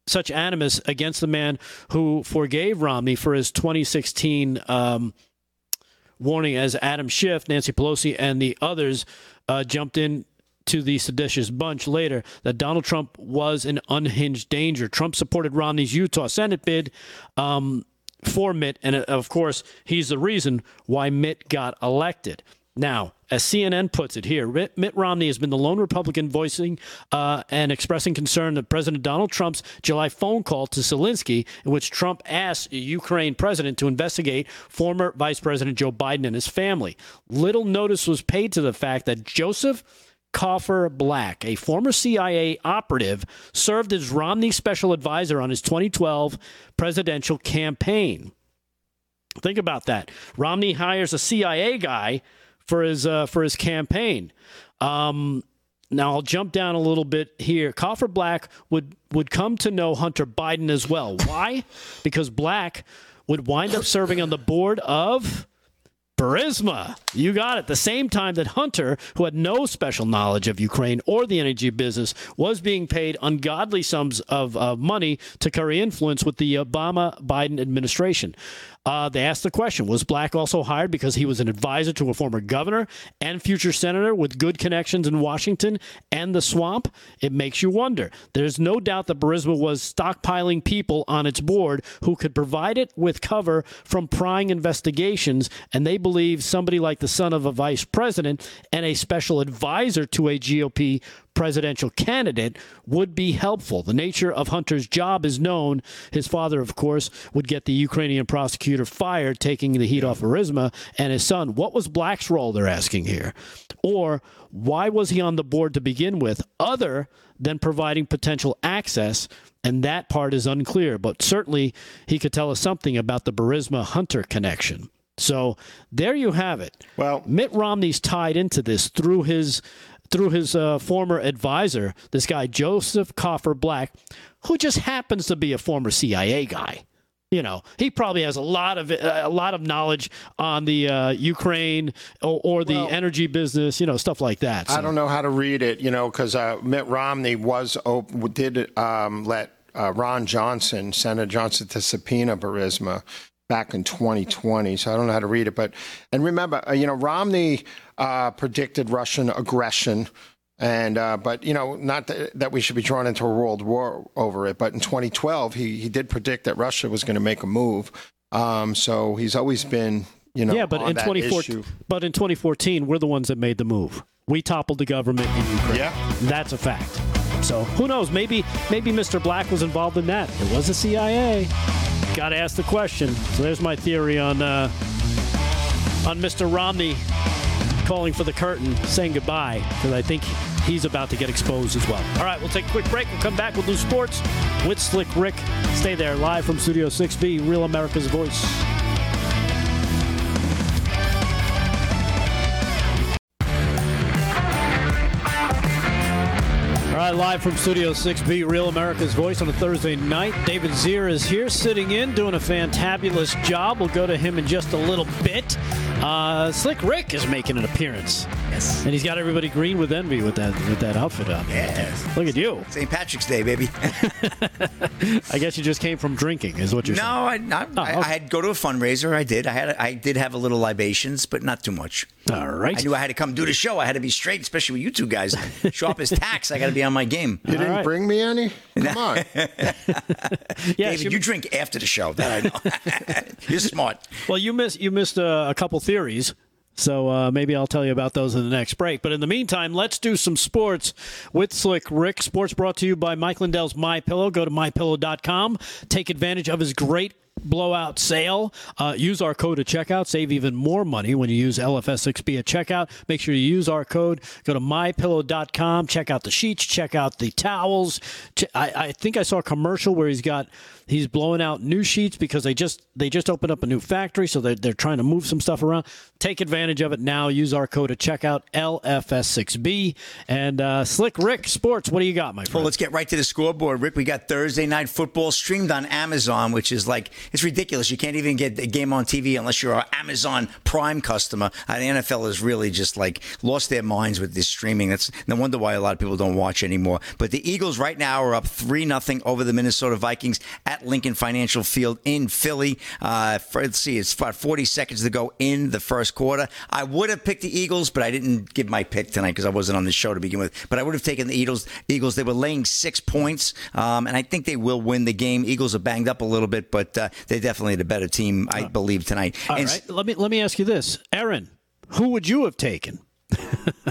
such animus against the man who forgave Romney for his 2016 warning as Adam Schiff, Nancy Pelosi, and the others jumped in to the seditious bunch later, that Donald Trump was an unhinged danger. Trump supported Romney's Utah Senate bid for Mitt, and of course, he's the reason why Mitt got elected. Now, as CNN puts it here, Mitt Romney has been the lone Republican voicing and expressing concern that President Donald Trump's July phone call to Zelensky, in which Trump asked the Ukraine president to investigate former Vice President Joe Biden and his family. Little notice was paid to the fact that Joseph Cofer Black, a former CIA operative, served as Romney's special advisor on his 2012 presidential campaign. Think about that. Romney hires a CIA guy for his campaign. Now, I'll jump down a little bit here. Cofer Black would come to know Hunter Biden as well. Why? Because Black would wind up serving on the board of Burisma. You got it. The same time that Hunter, who had no special knowledge of Ukraine or the energy business, was being paid ungodly sums of money to curry influence with the Obama-Biden administration. They asked the question, was Black also hired because he was an advisor to a former governor and future senator with good connections in Washington and the swamp? It makes you wonder. There's no doubt that Burisma was stockpiling people on its board who could provide it with cover from prying investigations, and they believe somebody like the son of a vice president and a special advisor to a GOP presidential candidate would be helpful. The nature of Hunter's job is known. His father, of course, would get the Ukrainian prosecutor fired, taking the heat off Burisma and his son. What was Black's role, they're asking here? Or why was he on the board to begin with, other than providing potential access? And that part is unclear, but certainly he could tell us something about the Burisma-Hunter connection. So there you have it. Well, Mitt Romney's tied into this through his former advisor, this guy, Joseph Cofer Black, who just happens to be a former CIA guy. You know, he probably has a lot of knowledge on the Ukraine or the energy business, you know, stuff like that. So I don't know how to read it, you know, because Mitt Romney did let Ron Johnson, Senator Johnson, to subpoena Burisma back in 2020, so I don't know how to read it. But, and remember, you know, Romney predicted Russian aggression, and but, you know, not that we should be drawn into a world war over it. But in 2012, he did predict that Russia was going to make a move. So he's always been, you know, on that issue. But in 2014, we're the ones that made the move. We toppled the government in Ukraine. Yeah, that's a fact. So who knows? Maybe Mr. Black was involved in that. It was the CIA. Got to ask the question. So there's my theory on Mr. Romney calling for the curtain, saying goodbye, because I think he's about to get exposed as well. All right, we'll take a quick break. We'll come back with Loose Sports with Slick Rick. Stay there, live from Studio 6B, Real America's Voice. Live from Studio 6B, Real America's Voice on a Thursday night. David Zier is here sitting in, doing a fantabulous job. We'll go to him in just a little bit. Slick Rick is making an appearance. Yes. And he's got everybody green with envy with that outfit on. Yes. Look at you. St. Patrick's Day, baby. I guess you just came from drinking, is what you're saying. No, I had go to a fundraiser. I did. I did have a little libations, but not too much. All right. I knew I had to come do the show. I had to be straight, especially with you two guys. Sharp as tacks. I got to be on my game. You didn't bring me any? Come on. David, you drink after the show. That I know. You're smart. Well, you missed a couple theories. So maybe I'll tell you about those in the next break. But in the meantime, let's do some sports with Slick Rick. Sports brought to you by Mike Lindell's MyPillow. Go to MyPillow.com. Take advantage of his great blowout sale. Use our code at checkout. Save even more money when you use LFS6B at checkout. Make sure you use our code. Go to MyPillow.com. Check out the sheets. Check out the towels. I think I saw a commercial where he's blowing out new sheets because they just opened up a new factory, so they're trying to move some stuff around. Take advantage of it now. Use our code at checkout, LFS6B. And Slick Rick Sports, what do you got, my friend? Well, let's get right to the scoreboard, Rick. We got Thursday Night Football streamed on Amazon, which is like – It's ridiculous. You can't even get a game on TV unless you're an Amazon Prime customer. The NFL has really just like lost their minds with this streaming. That's no wonder why a lot of people don't watch anymore. But the Eagles right now are up 3-0 over the Minnesota Vikings at Lincoln Financial Field in Philly. Let's see, it's about 40 seconds to go in the first quarter. I would have picked the Eagles, but I didn't give my pick tonight because I wasn't on the show to begin with. But I would have taken the Eagles. They were laying 6 points, and I think they will win the game. Eagles are banged up a little bit, but they're definitely the better team, I believe, tonight. All right. Let me ask you this. Aaron, who would you have taken?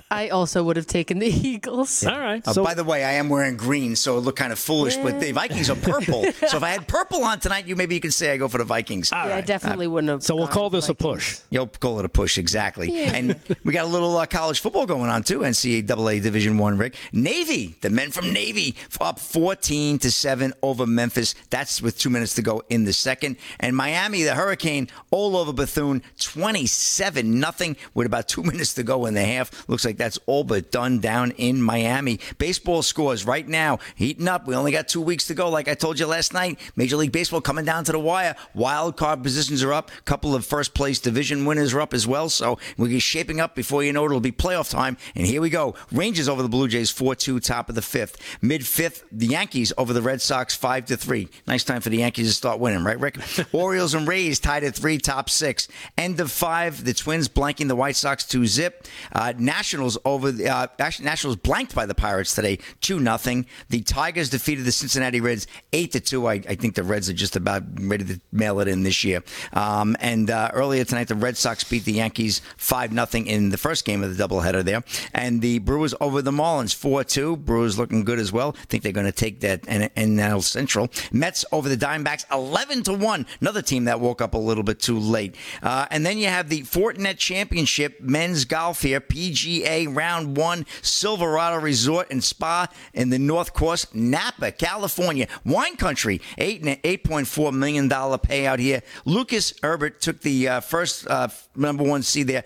I also would have taken the Eagles. Yeah. All right. So, by the way, I am wearing green, so it looked kind of foolish, but the Vikings are purple. So if I had purple on tonight, you could say I go for the Vikings. Yeah, right. I definitely wouldn't have. So we'll call this Vikings. A push. You'll call it a push, exactly. Yeah. And we got a little college football going on, too, NCAA Division I, Rick. Navy, the men from Navy, up 14-7 over Memphis. That's with 2 minutes to go in the second. And Miami, the Hurricane, all over Bethune, 27-0 with about 2 minutes to go in the half. Looks like that's all but done down in Miami. Baseball scores right now heating up. We only got 2 weeks to go. Like I told you last night, Major League Baseball coming down to the wire. Wild card positions are up. A couple of first place division winners are up as well. So we're shaping up. Before you know it, it'll be playoff time. And here we go. Rangers over the Blue Jays 4-2, top of the fifth. Mid fifth, the Yankees over the Red Sox 5-3. Nice time for the Yankees to start winning, right, Rick? Orioles and Rays tied at 3, top 6. End of 5, the Twins blanking the White Sox 2-0. Nationals over the Nationals blanked by the Pirates today 2-0. The Tigers defeated the Cincinnati Reds 8-2. I think the Reds are just about ready to mail it in this year. And earlier tonight, the Red Sox beat the Yankees 5-0 in the first game of the doubleheader there. And the Brewers over the Marlins 4-2. Brewers looking good as well. I think they're going to take that NL Central. Mets over the Diamondbacks 11-1. Another team that woke up a little bit too late. And then you have the Fortinet Championship men's golf here. PGA Round 1, Silverado Resort and Spa in the North Course, Napa, California. Wine Country, $8.4 million payout here. Lucas Herbert took the first number one seed there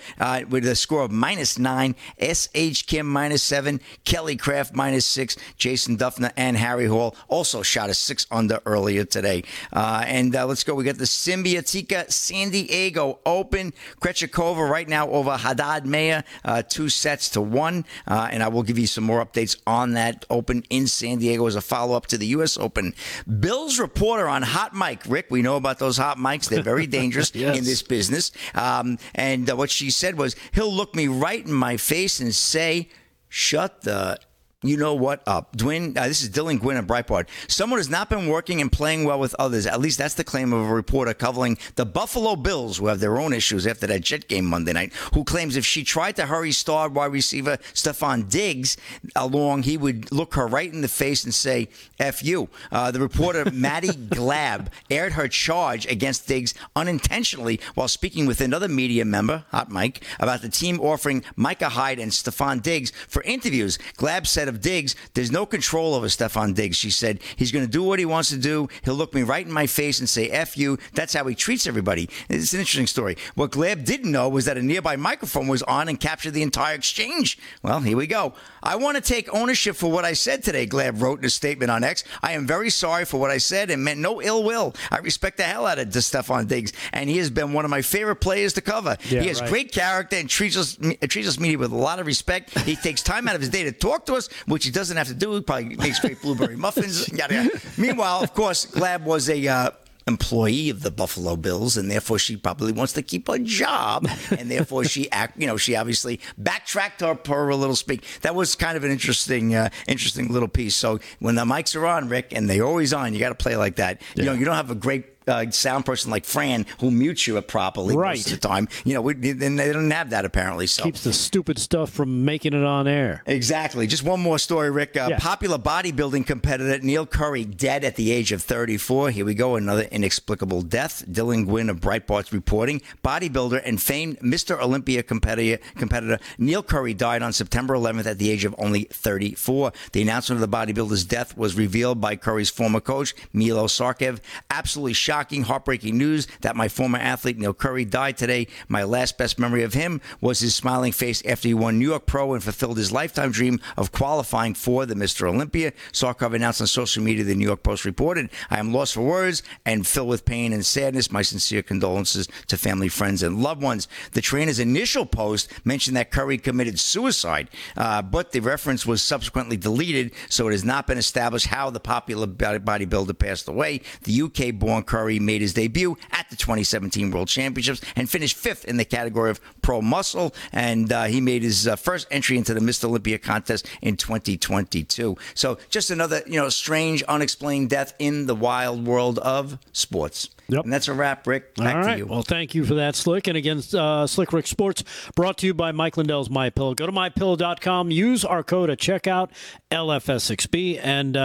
with a score of -9. S.H. Kim, -7. Kelly Craft, -6. Jason Duffner and Harry Hall also shot a 6-under earlier today. And let's go. We got the Symbiotica San Diego Open. Krejcikova right now over Haddad Meyer, 2-1, and I will give you some more updates on that Open in San Diego as a follow-up to the U.S. Open. Bill's reporter on Hot Mic. Rick, we know about those hot mics. They're very dangerous in this business. And what she said was, he'll look me right in my face and say, shut the... You know what up. This is Dylan Gwynne of Breitbart. Someone has not been working and playing well with others. At least that's the claim of a reporter covering the Buffalo Bills, who have their own issues after that Jet game Monday night, who claims if she tried to hurry star wide receiver Stephon Diggs along, he would look her right in the face and say, F you. The reporter, Maddie Glab, aired her charge against Diggs unintentionally while speaking with another media member, Hot Mike, about the team offering Micah Hyde and Stephon Diggs for interviews. Glab said of Diggs, there's no control over Stephon Diggs. She said, he's going to do what he wants to do. He'll look me right in my face and say, F you. That's how he treats everybody. It's an interesting story. What Glab didn't know was that a nearby microphone was on and captured the entire exchange. Well, here we go. I want to take ownership for what I said today, Glab wrote in a statement on X. I am very sorry for what I said and meant no ill will. I respect the hell out of Stephon Diggs, and he has been one of my favorite players to cover. Yeah, he has great character and treats us media with a lot of respect. He takes time out of his day to talk to us, which he doesn't have to do. He probably makes great blueberry muffins. Yada. Meanwhile, of course, Glab was a employee of the Buffalo Bills, and therefore she probably wants to keep her job, and therefore she obviously backtracked her a little speak. That was kind of an interesting little piece. So when the mics are on, Rick, and they're always on, you got to play like that. Yeah. You know, you don't have a great sound person like Fran who mutes you properly most of the time. You know, and they don't have that apparently. So keeps the stupid stuff from making it on air. Exactly. Just one more story, Rick. Popular bodybuilding competitor Neil Currey dead at the age of 34. Here we go. Another inexplicable death. Dylan Gwynne of Breitbart's reporting. Bodybuilder and famed Mr. Olympia competitor Neil Currey died on September 11th at the age of only 34. The announcement of the bodybuilder's death was revealed by Curry's former coach, Milo Sarkev. Absolutely shocking. shocking, heartbreaking news that my former athlete Neil Currey died today. My last best memory of him was his smiling face after he won New York Pro and fulfilled his lifetime dream of qualifying for the Mr. Olympia. Sarkov announced on social media, the New York Post reported, "I am lost for words and filled with pain and sadness. My sincere condolences to family, friends, and loved ones." The trainer's initial post mentioned that Curry committed suicide, but the reference was subsequently deleted, so it has not been established how the popular bodybuilder passed away. The UK-born Curry made his debut at the 2017 World Championships and finished fifth in the category of pro muscle, and he made his first entry into the Mr. Olympia contest in 2022. So just another, strange, unexplained death in the wild world of sports. Yep. And that's a wrap, Rick. Back to you. Well, thank you for that, Slick. And again, Slick Rick Sports brought to you by Mike Lindell's MyPillow. Go to MyPillow.com. Use our code at checkout, LFSXB. And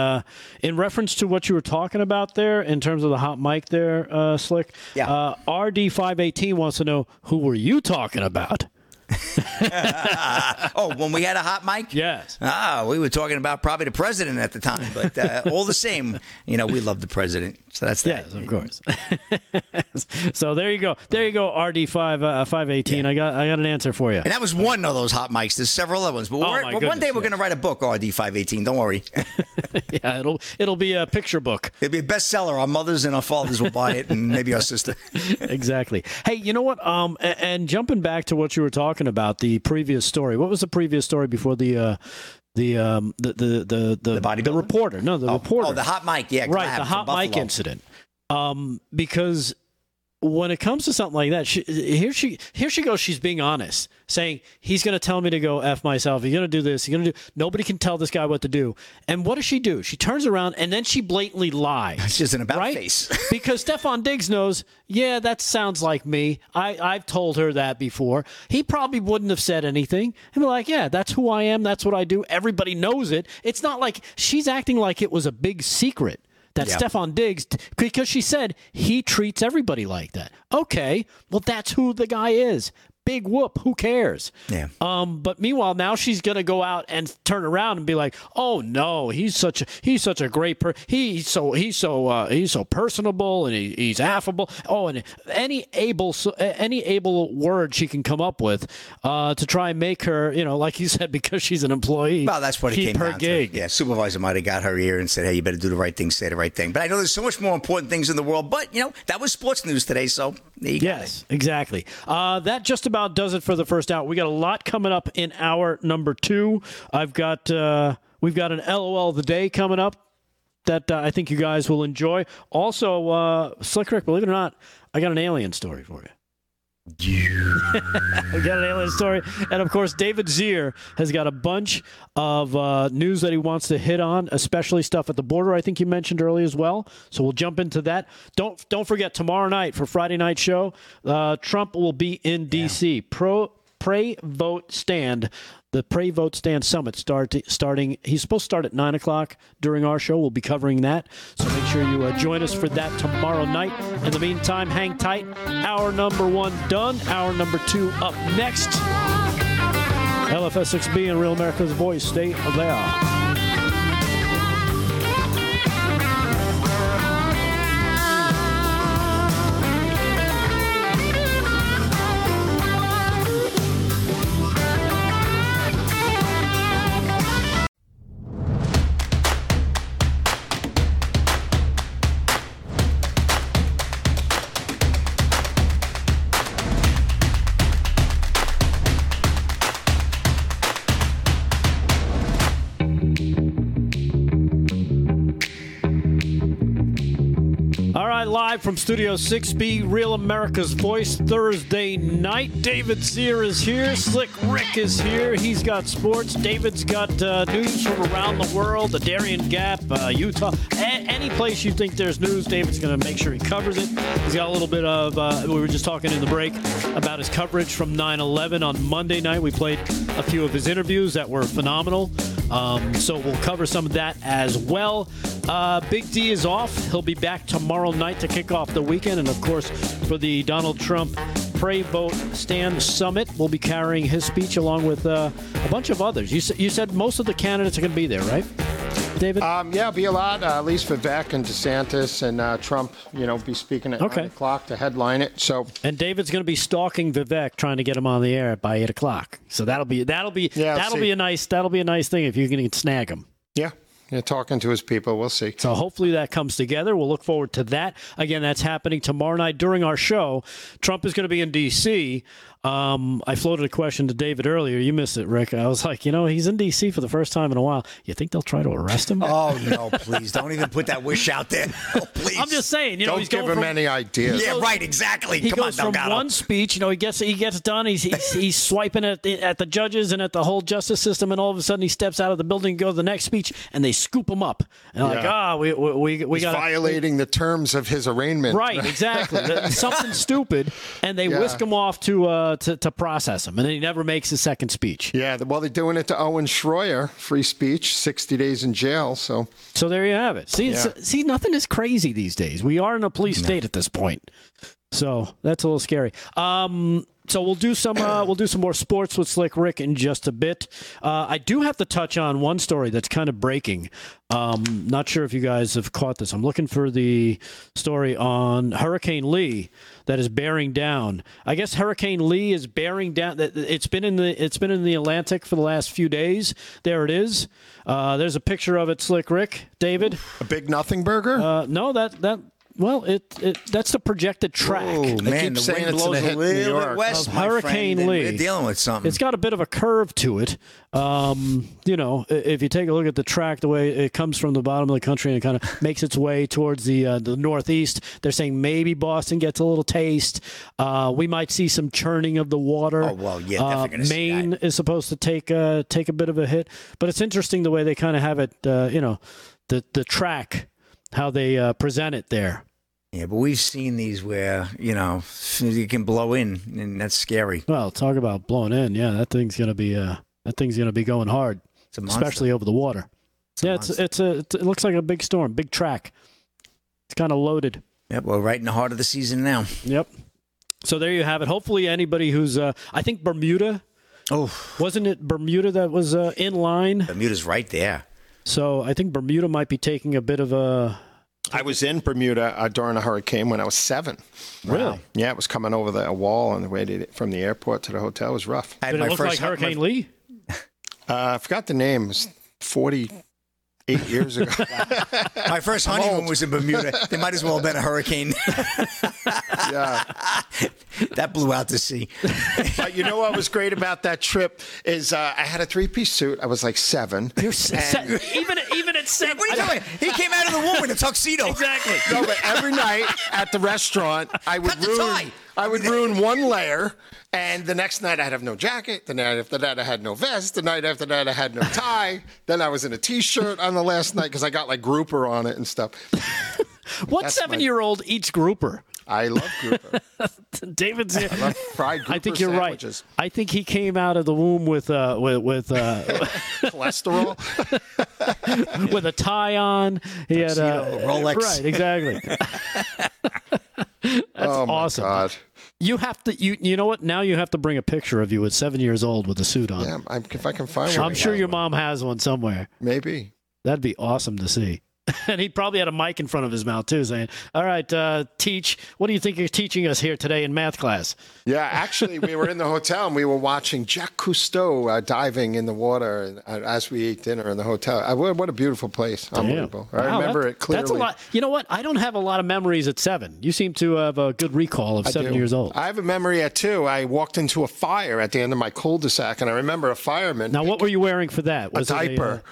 in reference to what you were talking about there, in terms of the hot mic there, Slick, RD518 wants to know, who were you talking about? When we had a hot mic? Yes. We were talking about probably the president at the time, but all the same, we love the president. So that's that. Yes, of course. So there you go. There you go, RD518. Yeah. I got an answer for you. And that was one of those hot mics. There's several other ones, but one day we're going to write a book, RD518. Don't worry. Yeah, it'll be a picture book. It'll be a bestseller. Our mothers and our fathers will buy it, and maybe our sister. Exactly. Hey, you know what? And jumping back to what you were talking about, the previous story. What was the previous story before the reporter? Oh, the hot mic. Yeah, right. The hot mic incident. Because when it comes to something like that, here she goes. She's being honest, saying he's going to tell me to go F myself. He's going to do this. He's going to do. Nobody can tell this guy what to do. And what does? She turns around and then she blatantly lies. She's an about face. Because Stephon Diggs knows. Yeah, that sounds like me. I've told her that before. He probably wouldn't have said anything. And be like, yeah, that's who I am. That's what I do. Everybody knows it. It's not like she's acting like it was a big secret. Stephon Diggs, because she said he treats everybody like that. Okay, well, that's who the guy is. Big whoop. Who cares? Yeah. But meanwhile, now she's going to go out and turn around and be like, "Oh no, he's such a great person. He's so personable and he's affable." Oh, and any able word she can come up with to try and make her, like you said, because she's an employee. Well, that's what it came down to. Yeah, supervisor might have got her ear and said, "Hey, you better do the right thing, say the right thing." But I know there's so much more important things in the world. But that was sports news today, so yes, exactly. That just about does it for the first hour. We got a lot coming up in hour number two. We've got an LOL of the day coming up that I think you guys will enjoy. Also, Slick Rick, believe it or not, I got an alien story for you. We got an alien story, and of course David Zier has got a bunch of news that he wants to hit on, especially stuff at the border. I think you mentioned earlier as well, so we'll jump into that. Don't forget tomorrow night for Friday night show, Trump will be in DC. Yeah. The Pray Vote Stand Summit starting. He's supposed to start at 9 o'clock during our show. We'll be covering that. So make sure you join us for that tomorrow night. In the meantime, hang tight. Hour number one done. Hour number two up next. LFSXB and Real America's Voice. Stay there. Live from Studio 6B, Real America's Voice, Thursday night. David Zier is here. Slick Rick is here. He's got sports. David's got news from around the world, the Darien Gap, Utah. Any place you think there's news, David's going to make sure he covers it. He's got a little bit of, we were just talking in the break about his coverage from 9/11 on Monday night. We played a few of his interviews that were phenomenal. So we'll cover some of that as well. Big D is off. He'll be back tomorrow night to kick off the weekend. And, of course, for the Donald Trump Pray, Vote, Stand Summit, we'll be carrying his speech along with a bunch of others. You said most of the candidates are going to be there, right? David? Yeah, be a lot. At least Vivek and DeSantis and Trump, be speaking at 9 o'clock to headline it. So. And David's going to be stalking Vivek, trying to get him on the air by 8 o'clock. So that'll be a nice thing if you can snag him. Yeah. Yeah, talking to his people. We'll see. So hopefully that comes together. We'll look forward to that. Again, that's happening tomorrow night during our show. Trump is going to be in D.C. I floated a question to David earlier. You missed it, Rick. I was like, he's in D.C. for the first time in a while. You think they'll try to arrest him? Oh, no, please. Don't even put that wish out there. Oh, please. I'm just saying. Don't he's give him any ideas. Yeah, right. Exactly. He goes from one speech. He gets done. He's swiping at the judges and at the whole justice system. And all of a sudden he steps out of the building and goes to the next speech. And they scoop him up. And like, we got violating the terms of his arraignment. Right, exactly. Something stupid. And they whisk him off to process him. And then he never makes his second speech. Yeah, well, they're doing it to Owen Schroyer. Free speech, 60 days in jail. So there you have it. See, nothing is crazy these days. We are in a police state at this point. So that's a little scary. So we'll do some more sports with Slick Rick in just a bit. I do have to touch on one story that's kind of breaking. Not sure if you guys have caught this. I'm looking for the story on Hurricane Lee that is bearing down. I guess Hurricane Lee is bearing down. It's been in the Atlantic for the last few days. There it is. There's a picture of it, Slick Rick. David, a big nothing burger. No. Well, that's the projected track. Oh, man, the wind blows a little bit west, my Hurricane friend. Lee. We're dealing with something. It's got a bit of a curve to it. If you take a look at the track, the way it comes from the bottom of the country and it kind of makes its way towards the northeast, they're saying maybe Boston gets a little taste. We might see some churning of the water. Oh, well, yeah, definitely gonna see that. Maine is supposed to take a bit of a hit. But it's interesting the way they kind of have it, the track, how they present it there. Yeah, but we've seen these where, you can blow in, and that's scary. Well, talk about blowing in. Yeah, that thing's gonna be going hard, especially over the water. It looks like a big storm, big track. It's kind of loaded. Yep, well, right in the heart of the season now. Yep. So there you have it. Hopefully, anybody who's, I think Bermuda. Oh, wasn't it Bermuda that was in line? Bermuda's right there. So I think Bermuda might be taking a bit of a. I was in Bermuda during a hurricane when I was 7. Really? Wow. Yeah, it was coming over a wall on the way from the airport to the hotel. It was rough. Did it look like Hurricane Lee? I forgot the name. It was 48 years ago. My first honeymoon was in Bermuda. They might as well have been a hurricane. Yeah. That blew out to sea. But you know what was great about that trip is I had a 3-piece suit. I was like 7. You're 7. Even at 7. What are you doing? He came out of the womb in a tuxedo. Exactly. No, but every night at the restaurant, I would ruin one layer, and the next night I'd have no jacket. The night after that I had no vest. The night after that I had no tie. Then I was in a T-shirt on the last night because I got like grouper on it and stuff. What 7-year-old eats grouper? I love grouper. David's here. I love fried grouper. I think you're sandwiches. Right. I think he came out of the womb with cholesterol, with a tie on. He had a Rolex. Right, exactly. That's awesome. God. You have to. You know what? Now you have to bring a picture of you at 7 years old with a suit on. Yeah, if I can find one. I'm sure your mom has one somewhere. Maybe. That'd be awesome to see. And he probably had a mic in front of his mouth, too, saying, all right, teach. What do you think you're teaching us here today in math class? Yeah, actually, we were in the hotel, and we were watching Jacques Cousteau diving in the water as we ate dinner in the hotel. What a beautiful place. Unbelievable. Wow, I remember it clearly. That's a lot. You know what? I don't have a lot of memories at 7. You seem to have a good recall of 7 years old. I have a memory at 2. I walked into a fire at the end of my cul-de-sac, and I remember a fireman. Now, what were you wearing for that? Was a diaper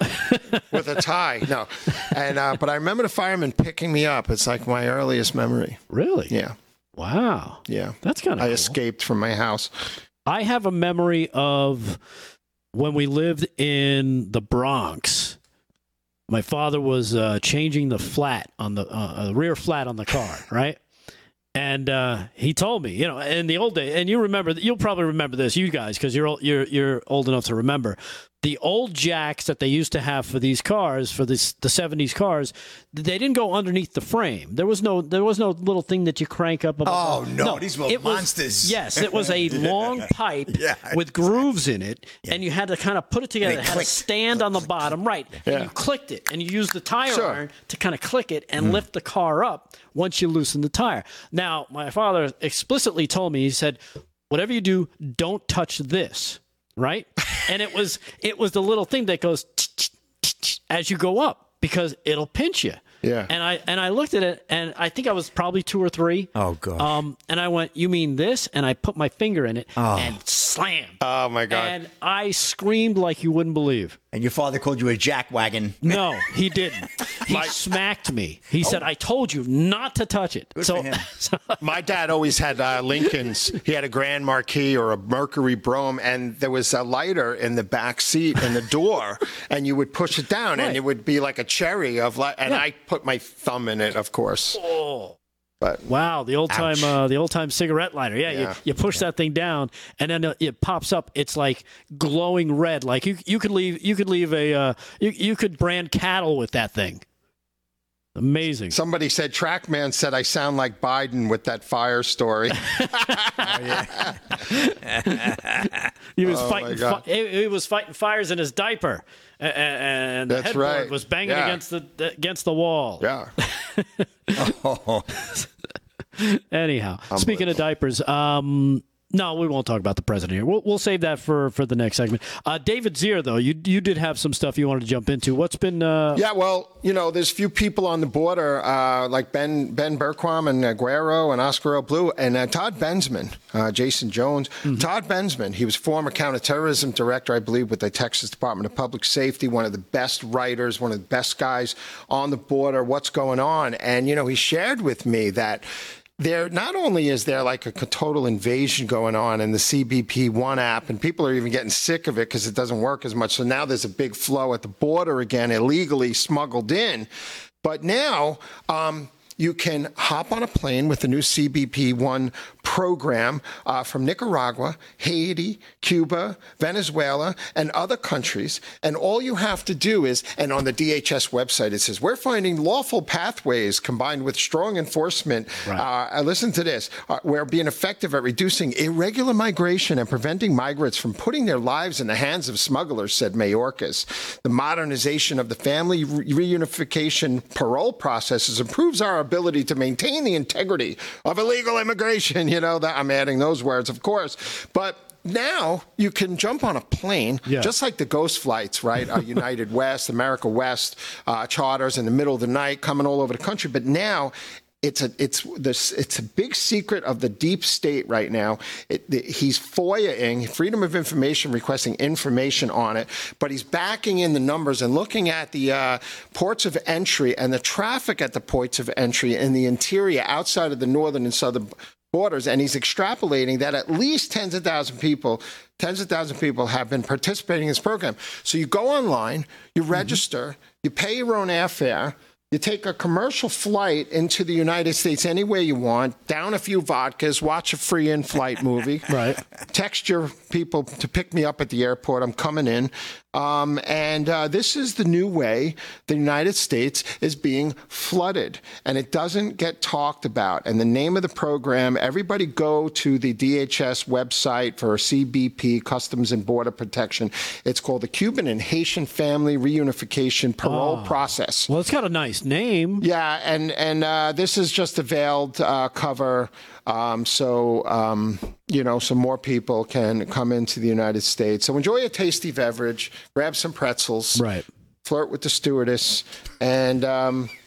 with a tie. No. And but I remember the fireman picking me up. It's like my earliest memory. Really? Yeah. Wow. Yeah. That's kind of cool. I escaped from my house. I have a memory of when we lived in the Bronx. My father was changing the flat on the rear flat on the car, right? And he told me, in the old days, and you'll probably remember this, you guys, because you're old enough to remember. the old jacks that they used to have for these cars, for this, the 70s cars, they didn't go underneath the frame. There was no little thing that you crank up. Oh, no. These were monsters. Yes. It was a long pipe with grooves in it, and you had to kind of put it together. It had a stand on the bottom, right? Yeah. And you clicked it, and you used the tire iron to kind of click it and lift the car up once you loosen the tire. Now, my father explicitly told me, he said, whatever you do, don't touch this. Right? And it was the little thing that goes as you go up because it'll pinch you. Yeah. And I looked at it, and I think I was probably 2 or 3. Oh, God. And I went, you mean this? And I put my finger in it and slam. Oh, my God. And I screamed like you wouldn't believe. And your father called you a jackwagon. No, he didn't. He smacked me. He said, I told you not to touch it. So my dad always had Lincolns. He had a Grand Marquis or a Mercury Brougham, and there was a lighter in the back seat in the door, and you would push it down, and it would be like a cherry of light. And I put my thumb in it, of course. Oh. But, wow, the old time cigarette lighter. Yeah, yeah. You push that thing down, and then it pops up. It's like glowing red. Like you could brand cattle with that thing. Amazing. Somebody said Trackman said I sound like Biden with that fire story. He was fighting fires in his diaper, and the headboard was banging against the wall. Yeah. Oh. Anyhow, speaking of diapers, no, we won't talk about the president here. We'll save that for the next segment. David Zier, though, you did have some stuff you wanted to jump into. What's been? Yeah, well, you know, there's few people on the border like Ben Berquam and Aguero and Oscar O'Blue and Todd Benzman, Jason Jones. Mm-hmm. Todd Benzman, he was former counterterrorism director, I believe, with the Texas Department of Public Safety, one of the best writers, one of the best guys on the border. What's going on? And, you know, he shared with me that there not only is there like a total invasion going on in the CBP One app, and people are even getting sick of it because it doesn't work as much. So now there's a big flow at the border again, illegally smuggled in. But now you can hop on a plane with the new CBP One program from Nicaragua, Haiti, Cuba, Venezuela, and other countries. And all you have to do is, and on the DHS website, it says, we're finding lawful pathways combined with strong enforcement. Right. Listen to this. We're being effective at reducing irregular migration and preventing migrants from putting their lives in the hands of smugglers, said Mayorkas. The modernization of the family reunification parole processes improves our ability to maintain the integrity of illegal immigration. You know, that I'm adding those words, of course. But now you can jump on a plane, just like the ghost flights, right? United West, America West, charters in the middle of the night coming all over the country. But now it's a big secret of the deep state right now. He's FOIAing, Freedom of Information, requesting information on it, but he's backing in the numbers and looking at the ports of entry and the traffic at the ports of entry in the interior outside of the northern and southern borders, and he's extrapolating that at least tens of thousands of people have been participating in this program. So you go online, you register, you pay your own airfare, you take a commercial flight into the United States any way you want, down a few vodkas, watch a free in-flight movie, right? Text your people to pick me up at the airport. I'm coming in. And this is the new way the United States is being flooded, and it doesn't get talked about. And the name of the program, everybody go to the DHS website for CBP, Customs and Border Protection. It's called the Cuban and Haitian Family Reunification Parole Process. Well, it's got a nice name. Yeah, and this is just a veiled cover. You know, some more people can come into the United States. So enjoy a tasty beverage, grab some pretzels, flirt with the stewardess, and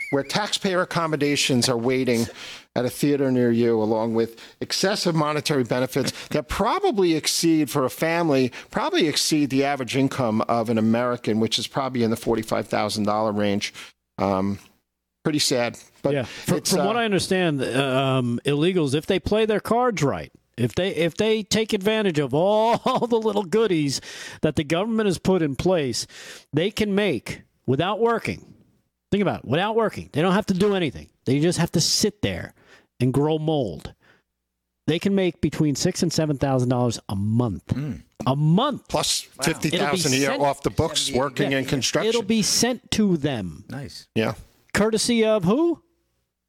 where taxpayer accommodations are waiting at a theater near you, along with excessive monetary benefits that probably exceed, for a family, the average income of an American, which is probably in the $45,000 range. Pretty sad. But yeah. From what I understand, illegals, if they play their cards right, if they take advantage of all the little goodies that the government has put in place, they can make, without working, think about it, without working, they don't have to do anything. They just have to sit there and grow mold. They can make between $6,000 and $7,000 a month. Mm. A month. Plus $50,000 a year off the books working in construction. It'll be sent to them. Nice. Yeah. Courtesy of who?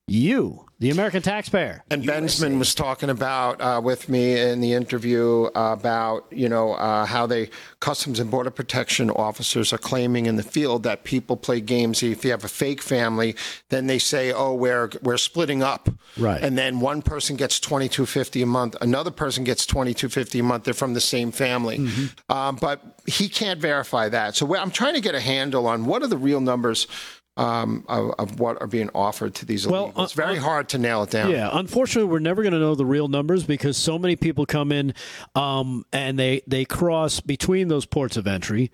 You, the American taxpayer. And USA. Bensman was talking about with me in the interview about, you know, how they Customs and Border Protection officers are claiming in the field that people play games. If you have a fake family, then they say, oh, we're splitting up. Right. And then one person gets $22.50 a month. Another person gets $22.50 a month. They're from the same family. Mm-hmm. But he can't verify that. So I'm trying to get a handle on what are the real numbers of what are being offered to these illegals. Well, it's very hard to nail it down. Yeah, unfortunately, we're never going to know the real numbers because so many people come in and they cross between those ports of entry.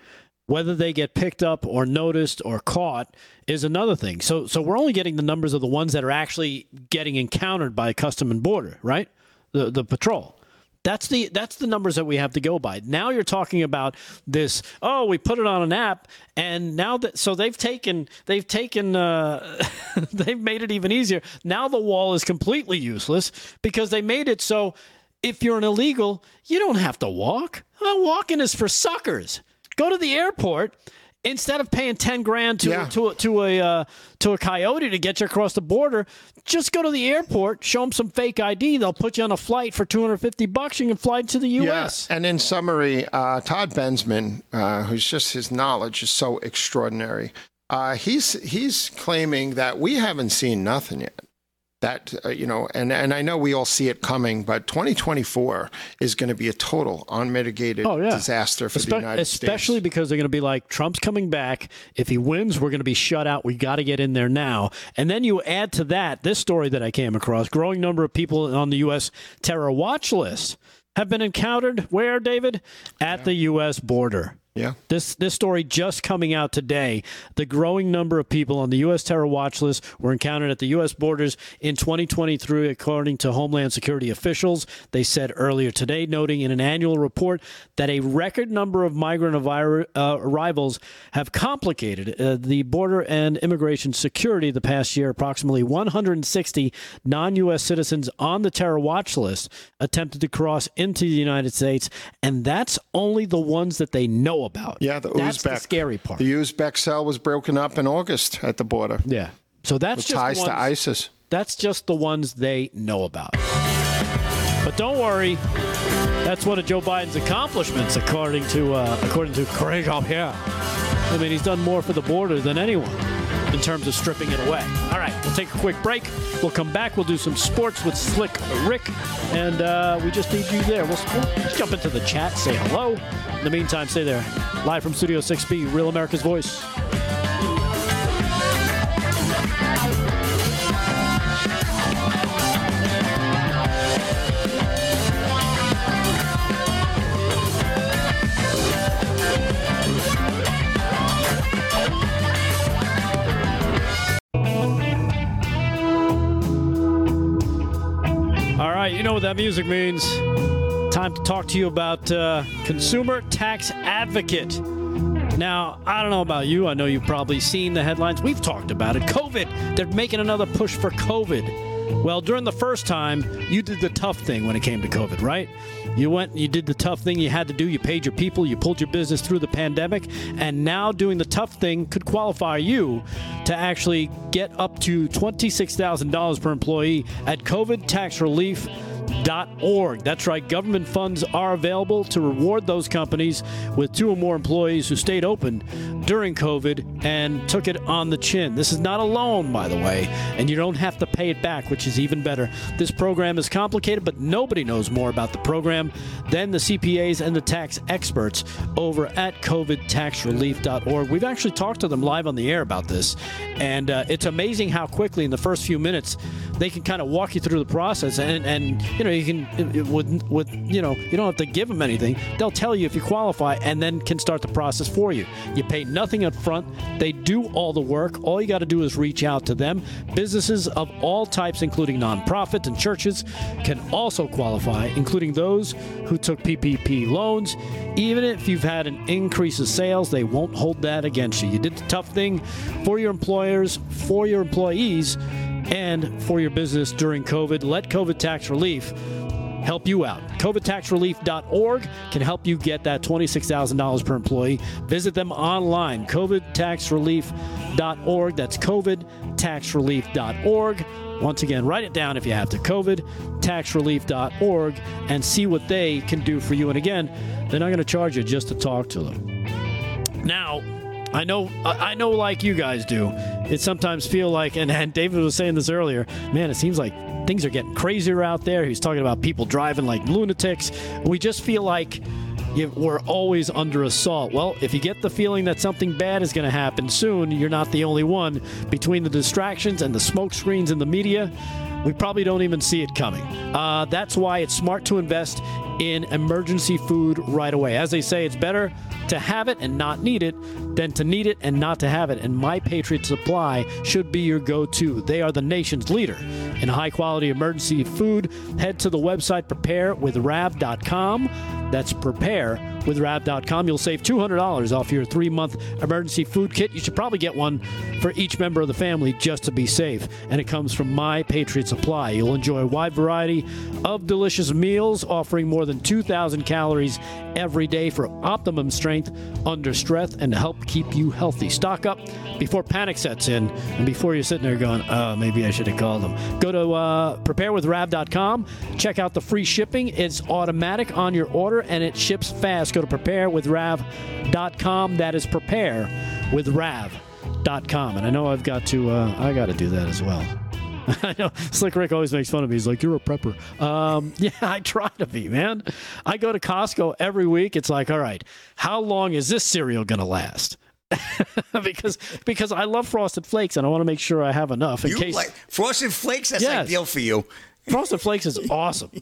Whether they get picked up or noticed or caught is another thing. So we're only getting the numbers of the ones that are actually getting encountered by Custom and Border, right? The patrol. That's the numbers that we have to go by. Now you're talking about this. Oh, we put it on an app, and now that so they've taken they've made it even easier. Now the wall is completely useless because they made it so if you're an illegal, you don't have to walk. Walking is for suckers. Go to the airport. Instead of paying $10,000 to a coyote to get you across the border, just go to the airport, show them some fake ID. They'll put you on a flight for $250. You can fly to the U.S. Yeah. And in summary, Todd Bensman, who's just his knowledge is so extraordinary. He's claiming that we haven't seen nothing yet. That and I know we all see it coming, but 2024 is going to be a total unmitigated disaster for the United States. Especially because they're going to be like, Trump's coming back. If he wins, we're going to be shut out. We got to get in there now. And then you add to that this story that I came across: growing number of people on the U.S. terror watch list have been encountered where, David? At the U.S. border. Yeah. This story just coming out today. The growing number of people on the U.S. terror watch list were encountered at the U.S. borders in 2023, according to Homeland Security officials. They said earlier today, noting in an annual report that a record number of migrant arrivals have complicated the border and immigration security the past year. Approximately 160 non-U.S. citizens on the terror watch list attempted to cross into the United States, and that's only the ones that they know about. Yeah, that's the scary part. The Uzbek cell was broken up in August at the border. Yeah. So that's just ties to ISIS. That's just the ones they know about. But don't worry, that's one of Joe Biden's accomplishments, according to Craig up here. I mean, he's done more for the border than anyone in terms of stripping it away. All right, we'll take a quick break. We'll come back. We'll do some sports with Slick Rick, and we just need you there. We'll jump into the chat, say hello. In the meantime, stay there. Live from Studio 6B, Real America's Voice. You know what that music means. Time to talk to you about Consumer Tax Advocate. Now, I don't know about you. I know you've probably seen the headlines. We've talked about it. COVID. They're making another push for COVID. Well, during the first time, you did the tough thing when it came to COVID, right? You went and you did the tough thing you had to do. You paid your people. You pulled your business through the pandemic. And now doing the tough thing could qualify you to actually get up to $26,000 per employee at COVIDTaxRelief.org. That's right. Government funds are available to reward those companies with two or more employees who stayed open during COVID and took it on the chin. This is not a loan, by the way, and you don't have to pay it back, which is even better. This program is complicated, but nobody knows more about the program than the CPAs and the tax experts over at COVIDTaxRelief.org. We've actually talked to them live on the air about this, and it's amazing how quickly in the first few minutes they can kind of walk you through the process and you know, you can you don't have to give them anything. They'll tell you if you qualify, and then can start the process for you. You pay nothing up front. They do all the work. All you got to do is reach out to them. Businesses of all types, including nonprofits and churches, can also qualify, including those who took PPP loans. Even if you've had an increase of sales, they won't hold that against you. You did the tough thing for your employers, for your employees, and for your business during COVID. Let COVID Tax Relief help you out. COVIDTaxRelief.org can help you get that $26,000 per employee. Visit them online, COVIDTaxRelief.org. That's COVIDTaxRelief.org. Once again, write it down if you have to, COVIDTaxRelief.org, and see what they can do for you. And again, they're not going to charge you just to talk to them. Now, I know like you guys do, it sometimes feel like, and David was saying this earlier, man, it seems like things are getting crazier out there. He's talking about people driving like lunatics. We just feel like we're always under assault. Well, if you get the feeling that something bad is going to happen soon, you're not the only one. Between the distractions and the smoke screens and the media, we probably don't even see it coming. That's why it's smart to invest in emergency food right away. As they say, it's better to have it and not need it than to need it and not to have it. And My Patriot Supply should be your go-to. They are the nation's leader in high-quality emergency food. Head to the website preparewithrab.com. That's preparewithrab.com. You'll save $200 off your 3-month emergency food kit. You should probably get one for each member of the family just to be safe. And it comes from My Patriot Supply. You'll enjoy a wide variety of delicious meals, offering more than 2,000 calories every day for optimum strength under stress and to help keep you healthy. Stock up before panic sets in and before you're sitting there going, oh, maybe I should have called them. Go to preparewithrab.com. Check out the free shipping. It's automatic on your order and it ships fast. Go to preparewithrab.com. That is preparewithrab.com. And I know I've got to, I got to do that as well. I know Slick Rick always makes fun of me. He's like, you're a prepper. Yeah, I try to be, man. I go to Costco every week. It's like, all right, how long is this cereal going to last? because I love Frosted Flakes and I want to make sure I have enough in case. Like Frosted Flakes, that's ideal for you. Frosted Flakes is awesome.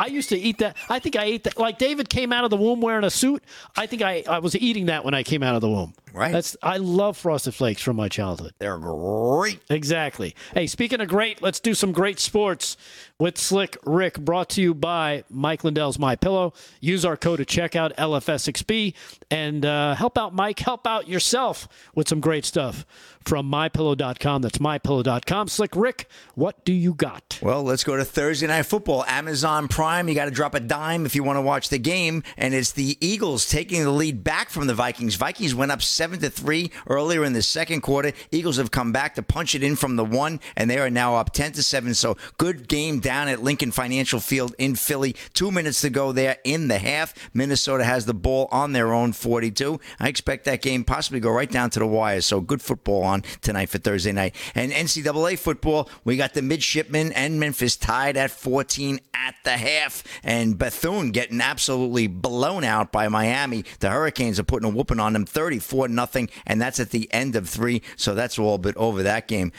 I used to eat that. I think I ate that. Like David came out of the womb wearing a suit. I think I was eating that when I came out of the womb. Right. I love Frosted Flakes from my childhood. They're great. Exactly. Hey, speaking of great, let's do some great sports with Slick Rick, brought to you by Mike Lindell's MyPillow. Use our code at checkout, LFSXB, and help out Mike, help out yourself with some great stuff from MyPillow.com. That's MyPillow.com. Slick Rick, what do you got? Well, let's go to Thursday Night Football. Amazon Prime, you got to drop a dime if you want to watch the game, and it's the Eagles taking the lead back from the Vikings. Vikings went up 7-3 earlier in the second quarter. Eagles have come back to punch it in from the 1, and they are now up 10-7. So good game down at Lincoln Financial Field in Philly. 2 minutes to go there in the half. Minnesota has the ball on their own 42. I expect that game possibly go right down to the wire. So good football on tonight for Thursday night. And NCAA football, we got the Midshipmen and Memphis tied at 14 at the half. And Bethune getting absolutely blown out by Miami. The Hurricanes are putting a whooping on them 34-0, and that's at the end of 3. So that's all but over that game.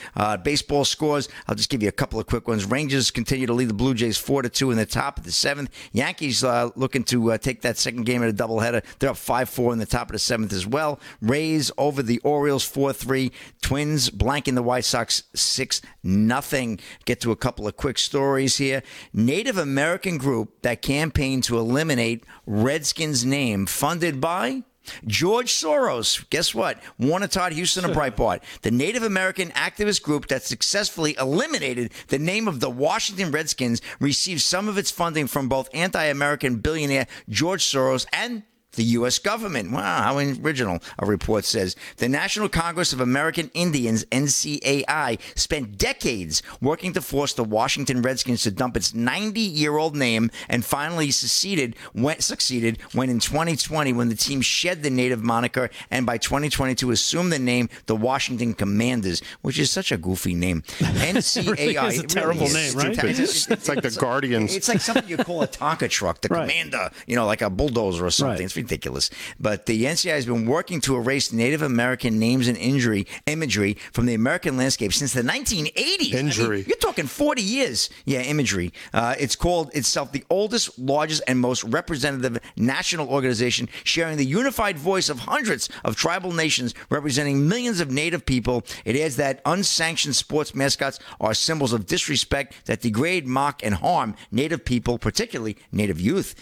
Baseball scores, I'll just give you a couple of quick ones. Rangers continue to lead the Blue Jays 4-2 in the top of the 7th. Yankees looking to take that second game at a doubleheader. They're up 5-4 in the top of the 7th as well. Rays over the Orioles 4-3. Twins blanking the White Sox 6-0. Get to a couple of quick stories here. Native American group that campaigned to eliminate Redskins' name, funded by George Soros. Guess what? Warner Todd Houston of Breitbart. The Native American activist group that successfully eliminated the name of the Washington Redskins received some of its funding from both anti-American billionaire George Soros and the U.S. government. Wow, how original, a report says. The National Congress of American Indians, NCAI, spent decades working to force the Washington Redskins to dump its 90-year-old name and finally succeeded when in 2020 when the team shed the native moniker and by 2022 assumed the name the Washington Commanders, which is such a goofy name. NCAI. It's a terrible name, right? It's like the Guardians. It's like something you call a Tonka truck, the Commander, like a bulldozer or something. Right. It's ridiculous. But the NCAA has been working to erase Native American names and imagery from the American landscape since the 1980s. You're talking 40 years. Yeah, imagery. It's called itself the oldest, largest, and most representative national organization, sharing the unified voice of hundreds of tribal nations representing millions of Native people. It adds that unsanctioned sports mascots are symbols of disrespect that degrade, mock, and harm Native people, particularly Native youth.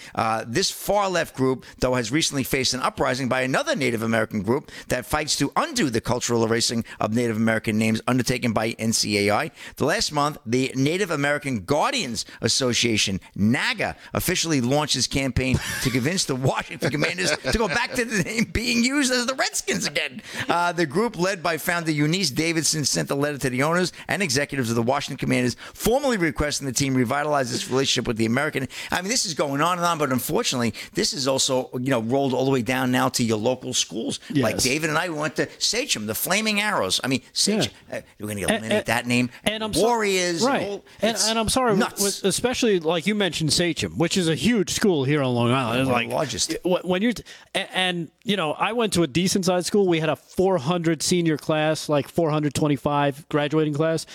This far-left group, though, has has recently faced an uprising by another Native American group that fights to undo the cultural erasing of Native American names undertaken by NCAI. The last month, the Native American Guardians Association, NAGA, officially launched its campaign to convince the Washington Commanders to go back to the name being used as the Redskins again. The group led by founder Eunice Davidson sent a letter to the owners and executives of the Washington Commanders formally requesting the team revitalize its relationship with the American. I mean, this is going on and on, but unfortunately, this is also, you know, rolled all the way down now to your local schools. Yes. Like David and I went to Sachem, the Flaming Arrows. I mean, Sachem, we're going to eliminate that name. And I'm Warriors. Right. And I'm sorry, especially like you mentioned Sachem, which is a huge school here on Long Island. It's like the largest. When you're and, you know, I went to a decent-sized school. We had a 400 senior class, like 425 graduating class.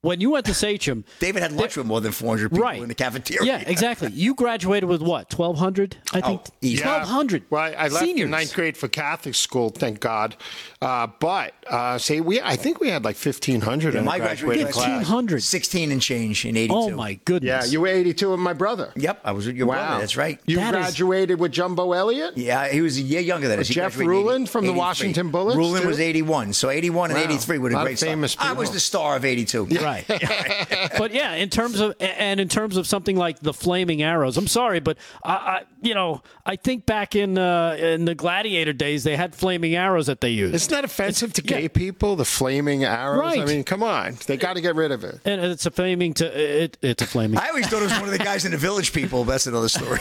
When you went to Sachem... David had lunch with more than 400 people in the cafeteria. Yeah, exactly. You graduated with what, 1,200? I think 1,200 Well, I left in ninth grade for Catholic school, thank God. I think we had like 1,500 in my graduating class. 1,500. 16 and change in 82. Oh, my goodness. Yeah, you were 82 and my brother. Yep, I was with your brother. That's right. You graduated with Jumbo Elliott? Yeah, he was a year younger than us. Jeff Rulin from the Washington Bullets? Rulin was 81. So 81 and 83 would have been famous. I was the star of 82. Yeah. Right. But yeah, in terms of something like the Flaming Arrows, I'm sorry, but I think back in the Gladiator days, they had flaming arrows that they used. Isn't that offensive to gay people? The Flaming Arrows. Right. I mean, come on, they got to get rid of it. And it's a flaming. I always thought it was one of the guys in the Village People. But that's another story.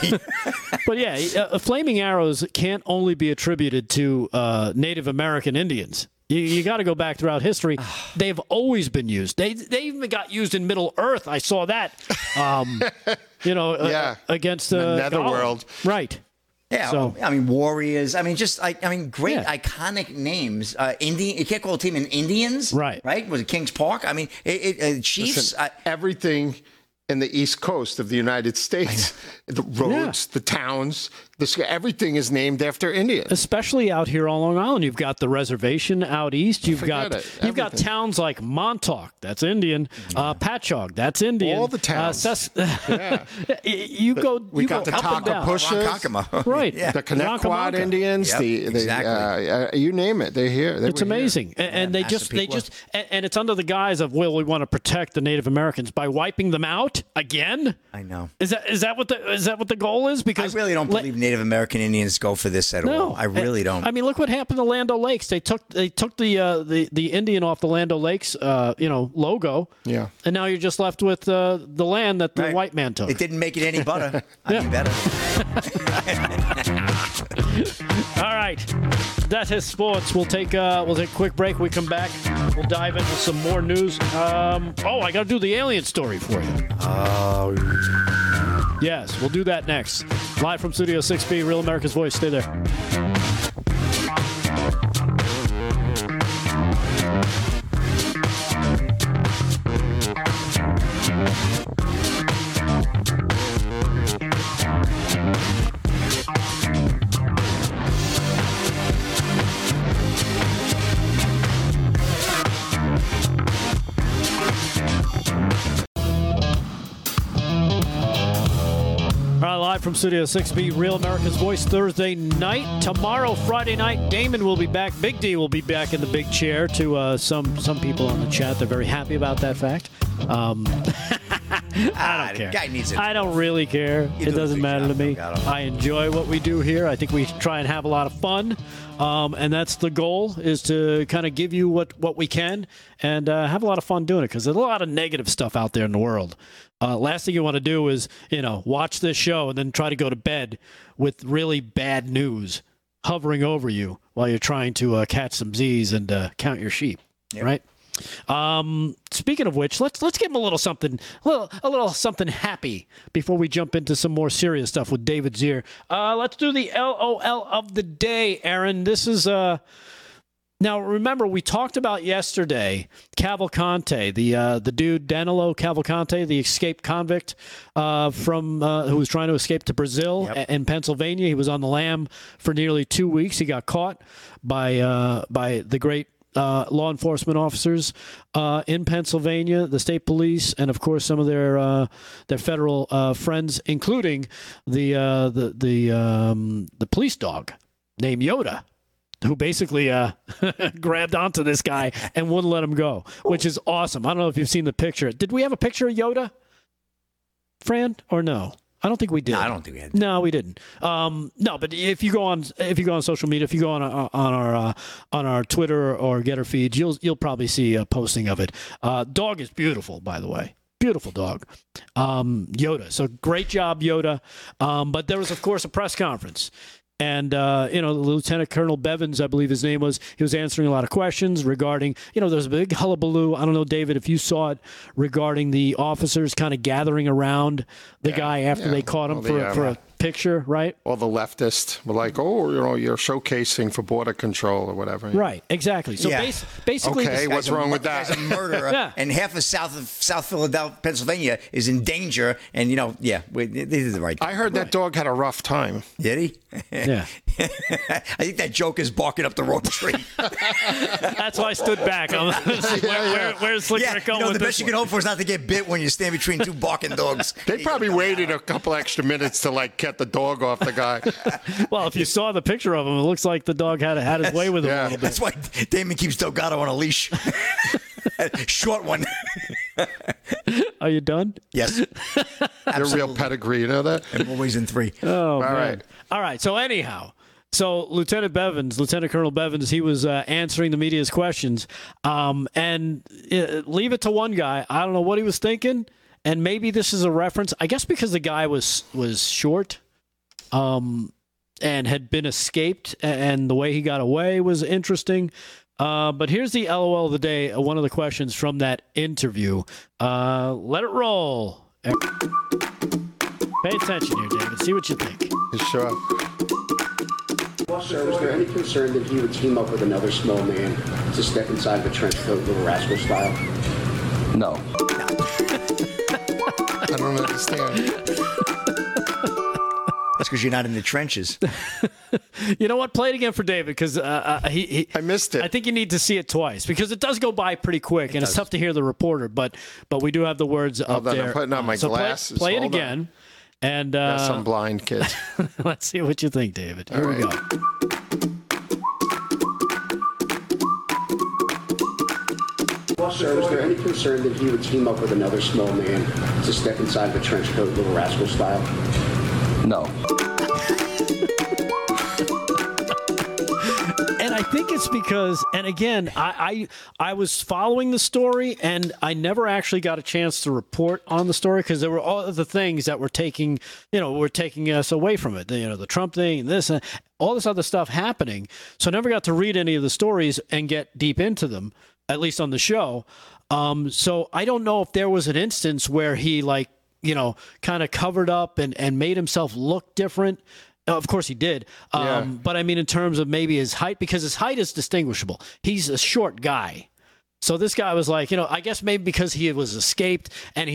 But yeah, Flaming Arrows can't only be attributed to Native American Indians. You got to go back throughout history. They've always been used. They even got used in Middle Earth. I saw that. Against the Netherworld, right? Yeah, so. I mean, Warriors. I mean, great iconic names. Indian. You can't call a team an Indians, right? Right? Was it Kings Park? I mean, Chiefs. Listen, everything in the East Coast of the United States, the roads, the towns. Everything is named after Indians. Especially out here on Long Island. You've got the reservation out east. You've got towns like Montauk, that's Indian. Patchogue, that's Indian. All the towns. We got the Takapushas. Right. Yeah. The Connecticut Indians. Yep, exactly. You name it. They're here. It's amazing. Here. And they just it's under the guise of, we want to protect the Native Americans by wiping them out again. I know. Is that what the goal is? Because I really don't believe Native American Indians go for this at all. I really don't. I mean, look what happened to Lando Lakes. They took the Indian off the Lando Lakes logo. Yeah. And now you're just left with the land that the white man took. It didn't make it any better. All right, that is sports. We'll take a quick break. We come back. We'll dive into some more news. I got to do the alien story for you. Yes, we'll do that next. Live from Studio 6B, Real America's Voice. Stay there. Live from Studio 6B, Real America's Voice, Thursday night. Tomorrow, Friday night, Damon will be back. Big D will be back in the big chair to some people on the chat. They're very happy about that fact. I don't care. Guy needs it. I don't really care. It doesn't matter to me. I enjoy what we do here. I think we try and have a lot of fun. And that's the goal, is to kind of give you what we can and have a lot of fun doing it, because there's a lot of negative stuff out there in the world. Last thing you want to do is, watch this show and then try to go to bed with really bad news hovering over you while you're trying to catch some Z's and count your sheep, right? Speaking of which, let's give him a little something happy before we jump into some more serious stuff with David Zier. Let's do the LOL of the day, Aaron. This is now remember we talked about yesterday Cavalcante, the dude Danilo Cavalcante, the escaped convict who was trying to escape to Brazil and Pennsylvania. He was on the lam for nearly 2 weeks. He got caught by the great law enforcement officers in Pennsylvania, the state police, and of course some of their federal friends, including the police dog named Yoda, who basically grabbed onto this guy and wouldn't let him go, which is awesome. I don't know if you've seen the picture. Did we have a picture of Yoda, Fran, or no? I don't think we did. No, I don't think we had. No, we didn't. No, but if you go on social media, if you go on our Twitter or Getter feeds, you'll probably see a posting of it. Dog is beautiful, by the way. Beautiful dog, Yoda. So great job, Yoda. But there was, of course, a press conference. And, Lieutenant Colonel Bevins, I believe his name was, he was answering a lot of questions regarding, there's a big hullabaloo. I don't know, David, if you saw it regarding the officers kind of gathering around the guy after they caught him for a picture, right? Or the leftists were like, you're showcasing for border control or whatever. Right, exactly. So basically. Okay, what's wrong with that? He's a murderer, and half of South Philadelphia, Pennsylvania is in danger. And, this is the right thing. I heard that dog had a rough time. Did he? Yeah, I think that joke is barking up the wrong tree. That's why I stood back. Where's Slick Rick going? The best you can hope for is not to get bit when you stand between two barking dogs. They probably waited a couple extra minutes to get the dog off the guy. Well, if you saw the picture of him, it looks like the dog had his way with him. A little bit. That's why Damon keeps Delgado on a leash. Short one. Are you done? Yes. Your real pedigree, you know that? I'm always in three. Oh, all right. All right. So anyhow, Lieutenant Colonel Bevins, he was answering the media's questions. And leave it to one guy. I don't know what he was thinking. And maybe this is a reference, I guess, because the guy was short and had been escaped. And the way he got away was interesting. But here's the LOL of the day, one of the questions from that interview. Let it roll. Pay attention here, David. See what you think. Sure. Sir, was there any concern that he would team up with another small man to step inside the trench coat, Little Rascal style? No. I don't understand. That's because you're not in the trenches. You know what? Play it again for David because I missed it. I think you need to see it twice because it does go by pretty quick, and it's tough to hear the reporter. But we do have the words up there. I'm putting on my glasses. Play it again, and some blind kids. Let's see what you think, David. Here we go. Sir, was there any concern that he would team up with another small man to step inside the trench coat, Little Rascal style? No. And I think it's because, and again, I was following the story, and I never actually got a chance to report on the story because there were all of the things that were taking us away from it. The Trump thing, and this, and all this other stuff happening. So I never got to read any of the stories and get deep into them, at least on the show. So I don't know if there was an instance where he kind of covered up and made himself look different. Of course he did. But I mean, in terms of maybe his height, because his height is distinguishable. He's a short guy. So this guy was like, I guess maybe because he was escaped and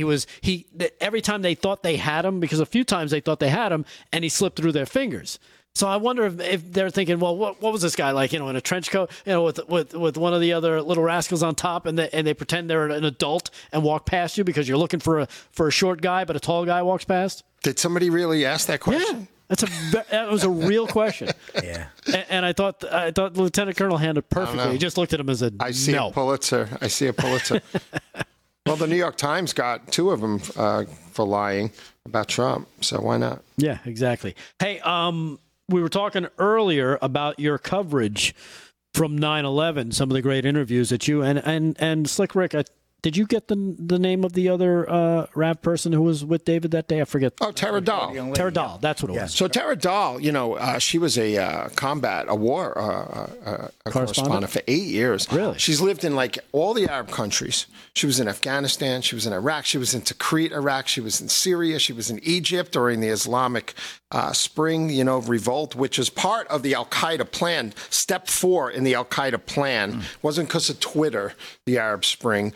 every time they thought they had him, because a few times they thought they had him and he slipped through their fingers. So I wonder if they're thinking, well, what was this guy like, in a trench coat, with one of the other little rascals on top, and they pretend they're an adult and walk past you because you're looking for a short guy, but a tall guy walks past? Did somebody really ask that question? Yeah. That was a real question. Yeah, and I thought Lieutenant Colonel handled perfectly. He just looked at him as I see a Pulitzer. Well, the New York Times got two of them for lying about Trump, so why not? Yeah, exactly. Hey, we were talking earlier about your coverage from 9/11, some of the great interviews that you and Slick Rick. Did you get the name of the other rap person who was with David that day? I forget. Oh, Tara Dahl. That's what it was. So Tara Dahl, she was a war correspondent for 8 years. Really? She's lived in all the Arab countries. She was in Afghanistan. She was in Iraq. She was in Tikrit, Iraq. She was in Syria. She was in Egypt during the Islamic Spring, revolt, which is part of the Al-Qaeda plan. Step 4 in the Al-Qaeda plan wasn't because of Twitter, the Arab Spring.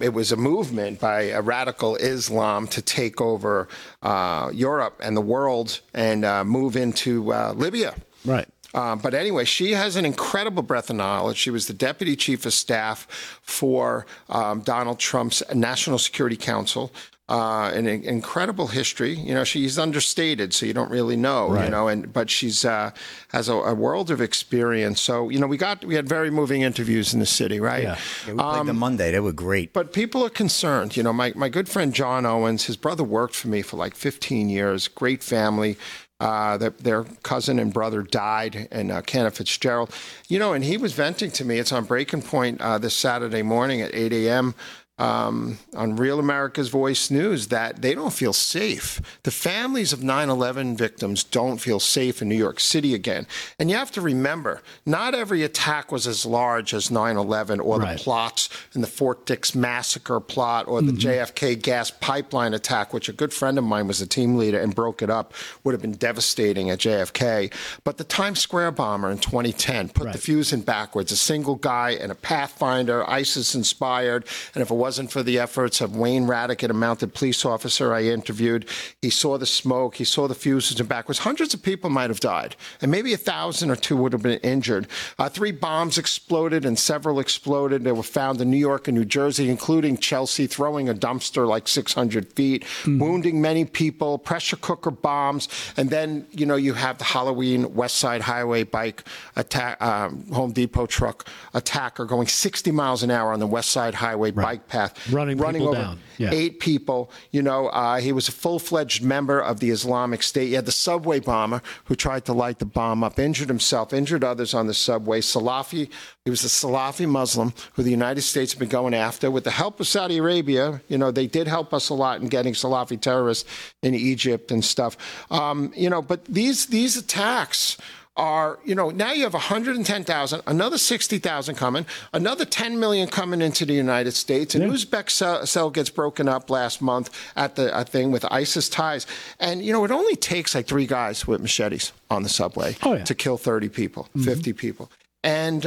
It was a movement by a radical Islam to take over Europe and the world and move into Libya. Right. But anyway, she has an incredible breadth of knowledge. She was the deputy chief of staff for Donald Trump's National Security Council. An incredible history. You know, she's understated, so you don't really know, right. You know, and but she's has a world of experience. So, you know, we had very moving interviews in the city, right? Yeah. Yeah, we played them Monday. They were great. But people are concerned. You know, my good friend John Owens, his brother worked for me for like 15 years, great family. Their cousin and brother died in Cantor Fitzgerald. You know, and he was venting to me. It's on Breaking Point this Saturday morning at 8 a.m., on Real America's Voice News that they don't feel safe. The families of 9/11 victims don't feel safe in New York City again. And you have to remember, not every attack was as large as 9/11 or right. The plots in the Fort Dix massacre plot or the JFK gas pipeline attack, which a good friend of mine was a team leader and broke it up, would have been devastating at JFK. But the Times Square bomber in 2010 put the fuse in backwards, a single guy and a Pathfinder, ISIS-inspired, and if it wasn't for the efforts of Wayne Raddick, a mounted police officer I interviewed. He saw the smoke. He saw the fuses and backwards. Hundreds of people might have died, and maybe 1,000 or 2,000 would have been injured. 3 bombs exploded, and several exploded. They were found in New York and New Jersey, including Chelsea, throwing a dumpster like 600 feet, wounding many people, pressure cooker bombs. And then, you know, you have the Halloween West Side Highway bike attack, Home Depot truck attacker going 60 miles an hour on the West Side Highway bike path. Running over down. Yeah. 8 people. You know, he was a full-fledged member of the Islamic State. You had the subway bomber who tried to light the bomb up, injured himself, injured others on the subway. Salafi, he was a Salafi Muslim who the United States had been going after with the help of Saudi Arabia. You know, they did help us a lot in getting Salafi terrorists in Egypt and stuff. You know, but these attacks are, you know, now you have 110,000, another 60,000 coming, another 10 million coming into the United States. An Uzbek cell gets broken up last month at a thing with ISIS ties. And, you know, it only takes like 3 guys with machetes on the subway to kill 30 people, 50 people. And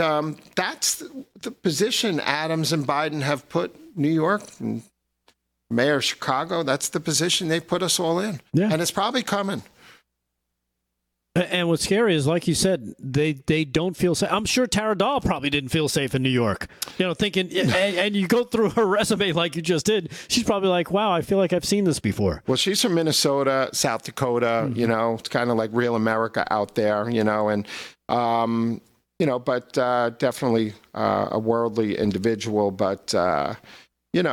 that's the position Adams and Biden have put New York and Mayor of Chicago. That's the position they put us all in. Yeah. And it's probably coming. And what's scary is, like you said, they don't feel safe. I'm sure Tara Dahl probably didn't feel safe in New York. You know, thinking, and you go through her resume like you just did, she's probably like, wow, I feel like I've seen this before. Well, she's from Minnesota, South Dakota, you know, it's kind of like Real America out there, you know, and, you know, but definitely a worldly individual, but, You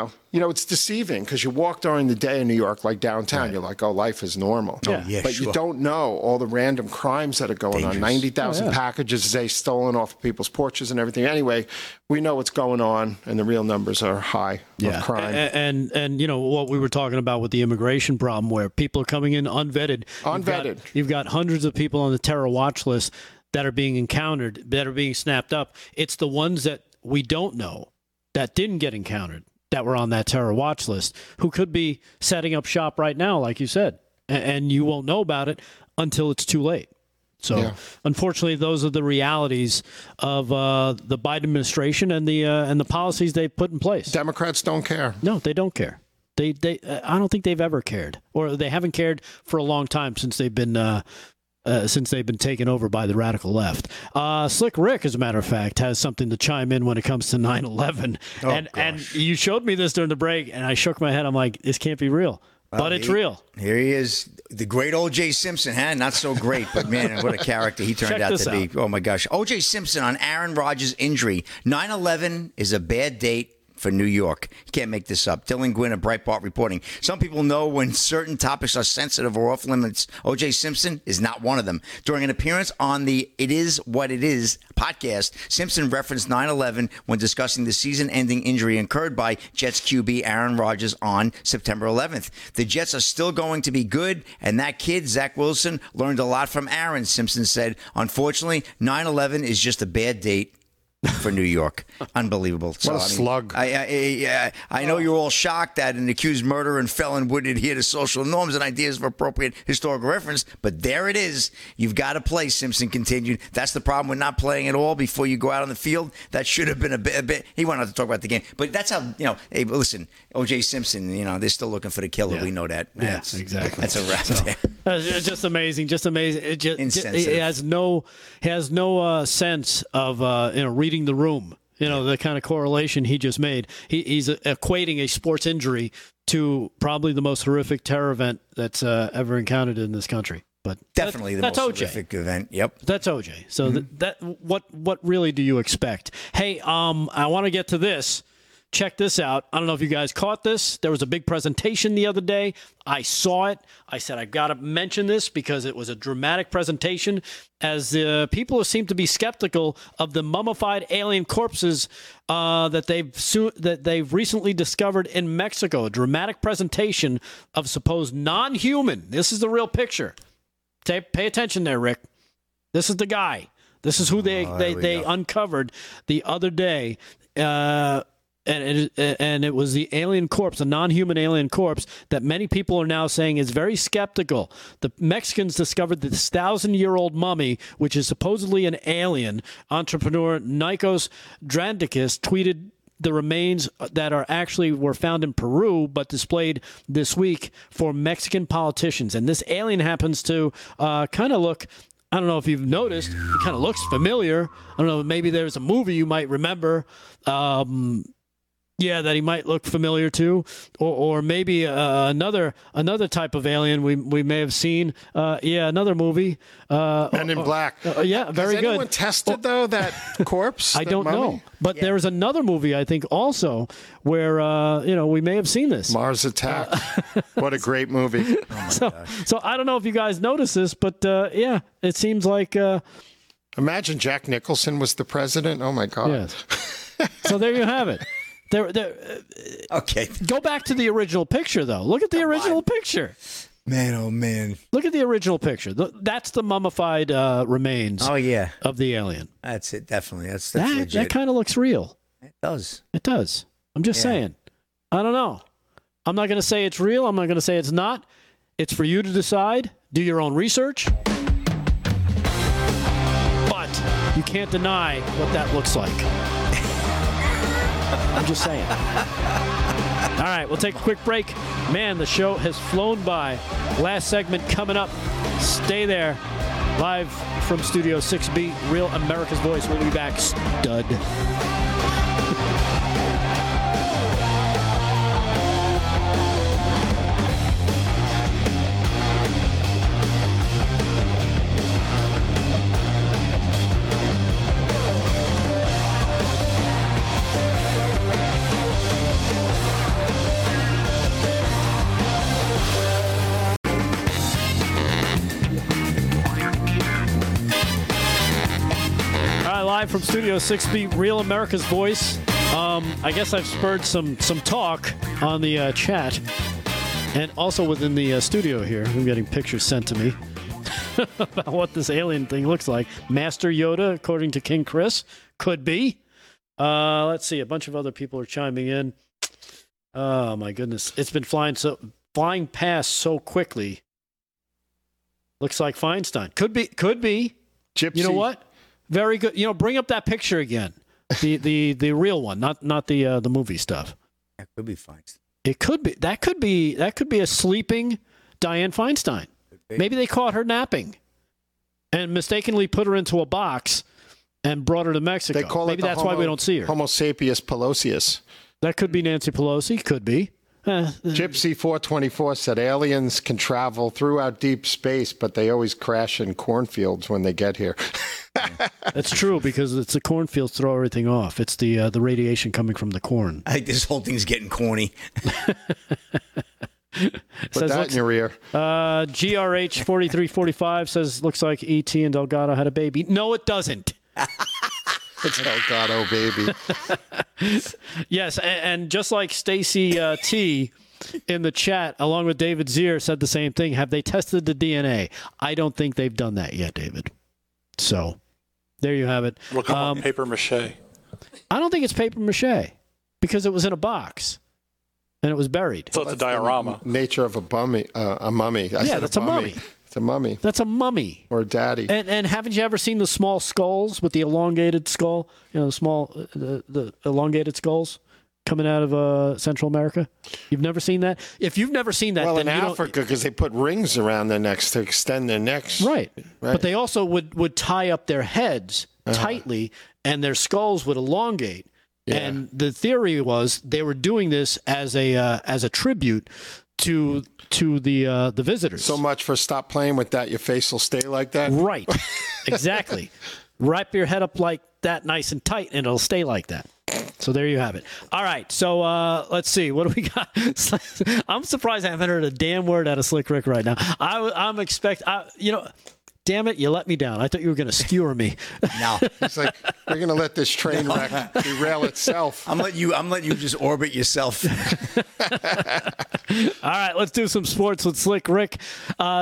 know, it's deceiving because you walk during the day in New York, like downtown, you're like, oh, life is normal. Yeah. Oh, yeah, but you don't know all the random crimes that are going on. 90,000 packages a day stolen off of people's porches and everything. Anyway, we know what's going on, and the real numbers are high of crime. And you know, what we were talking about with the immigration problem where people are coming in unvetted. You've got hundreds of people on the terror watch list that are being encountered, that are being snapped up. It's the ones that we don't know that didn't get encountered, that were on that terror watch list, who could be setting up shop right now, like you said, and you won't know about it until it's too late. So, unfortunately, those are the realities of the Biden administration and the policies they put in place. Democrats don't care. No, they don't care. They I don't think they've ever cared, or they haven't cared for a long time since they've been taken over by the radical left. Slick Rick, as a matter of fact, has something to chime in when it comes to 9/11. And you showed me this during the break, and I shook my head. I'm like, this can't be real. Well, but it's real. Here he is, the great O.J. Simpson. Huh? Not so great, but man, what a character he turned out to be. Oh, my gosh. O.J. Simpson on Aaron Rodgers' injury. 9/11 is a bad date for New York. You can't make this up. Dylan Gwynne of Breitbart reporting. Some people know when certain topics are sensitive or off limits. O.J. Simpson is not one of them. During an appearance on the It Is What It Is podcast, Simpson referenced 9/11 when discussing the season-ending injury incurred by Jets QB Aaron Rodgers on September 11th. The Jets are still going to be good, and that kid, Zach Wilson, learned a lot from Aaron, Simpson said. Unfortunately, 9/11 is just a bad date for New York. Unbelievable. So, what a slug. I know you're all shocked that an accused murderer and felon would adhere to social norms and ideas of appropriate historical reference, but there it is. You've got to play, Simpson continued. That's the problem with not playing at all before you go out on the field. That should have been a bit. He went on to talk about the game, but that's how, you know, hey, listen, O.J. Simpson, you know, they're still looking for the killer. Yeah. We know that. Yeah, that's exactly. That's a wrap. So, Just amazing, just amazing. It has no sense of reading the room. You know, the kind of correlation he just made. He's equating a sports injury to probably the most horrific terror event that's ever encountered in this country. But definitely that's most horrific event. Yep, that's OJ. So what really do you expect? Hey, I want to get to this. Check this out. I don't know if you guys caught this. There was a big presentation the other day. I saw it. I said, I've got to mention this because it was a dramatic presentation, as people seem to be skeptical of the mummified alien corpses that they've recently discovered in Mexico. A dramatic presentation of supposed non-human. This is the real picture. Pay attention there, Rick. This is the guy. This is who they uncovered the other day. And it was the alien corpse, a non-human alien corpse that many people are now saying is very skeptical. The Mexicans discovered this 1,000-year-old mummy, which is supposedly an alien. Entrepreneur Nikos Drandikis tweeted the remains that are actually were found in Peru but displayed this week for Mexican politicians. And this alien happens to kind of look... I don't know if you've noticed, it kind of looks familiar. I don't know, maybe there's a movie you might remember, that he might look familiar to, or maybe another type of alien we may have seen. Another movie. Men in Black. Very good. Has anyone tested, though, that corpse? I don't know. But there was another movie, I think, also, where, we may have seen this. Mars Attack. What a great movie. So I don't know if you guys noticed this, but, it seems like... Imagine Jack Nicholson was the president. Oh, my God. Yes. So there you have it. Okay. Go back to the original picture, though. Look at the original picture. Man, oh, man. Look at the original picture. That's the mummified remains of the alien. That's it, definitely. That's legit. That kind of looks real. It does. It does. I'm just saying. I don't know. I'm not going to say it's real. I'm not going to say it's not. It's for you to decide. Do your own research. But you can't deny what that looks like. I'm just saying. All right, we'll take a quick break. Man, the show has flown by. Last segment coming up. Stay there. Live from Studio 6B, Real America's Voice. We'll be back, stud. Live from Studio 6B, Real America's Voice. I guess I've spurred some talk on the chat and also within the studio here. I'm getting pictures sent to me about what this alien thing looks like. Master Yoda, according to King Chris, could be. Let's see. A bunch of other people are chiming in. Oh, my goodness. It's been flying past so quickly. Looks like Feinstein. Could be. Gypsy. You know what? Very good. You know, bring up that picture again, the real one, not the movie stuff. That could be Feinstein. It could be. That could be a sleeping Dianne Feinstein. Maybe they caught her napping, and mistakenly put her into a box, and brought her to Mexico. They call Maybe it the that's why we don't see her. Homo sapiens pelosius. That could be Nancy Pelosi. Could be. Gypsy 424 said aliens can travel throughout deep space, but they always crash in cornfields when they get here. That's true, because it's the cornfields throw everything off. It's the radiation coming from the corn. I think this whole thing's getting corny. Put that in your ear. GRH 4345 says, looks like E.T. and Delgado had a baby. No, it doesn't. It's Delgado, baby. Yes, and just like Stacy T in the chat, along with David Zier, said the same thing. Have they tested the DNA? I don't think they've done that yet, David. So there you have it. Look up paper mache. I don't think it's paper mache because it was in a box and it was buried. So it's a diorama. Nature of a mummy. That's a mummy. It's a mummy. That's a mummy. Or a daddy. And haven't you ever seen the small skulls with the elongated skull? You know, the elongated skulls? coming out of Central America? You've never seen that? If you've never seen that, well, then in Africa, because they put rings around their necks to extend their necks. Right. But they also would tie up their heads tightly, and their skulls would elongate. Yeah. And the theory was they were doing this as a tribute to the visitors. So much for stop playing with that. Your face will stay like that. Right. Exactly. Wrap your head up like that, nice and tight, and it'll stay like that. So there you have it. All right. So let's see. What do we got? I'm surprised I haven't heard a damn word out of Slick Rick right now. I'm expecting, you know, damn it, you let me down. I thought you were going to skewer me. No. It's like, we're going to let this train wreck derail itself. I'm letting you just orbit yourself. All right, let's do some sports with Slick Rick.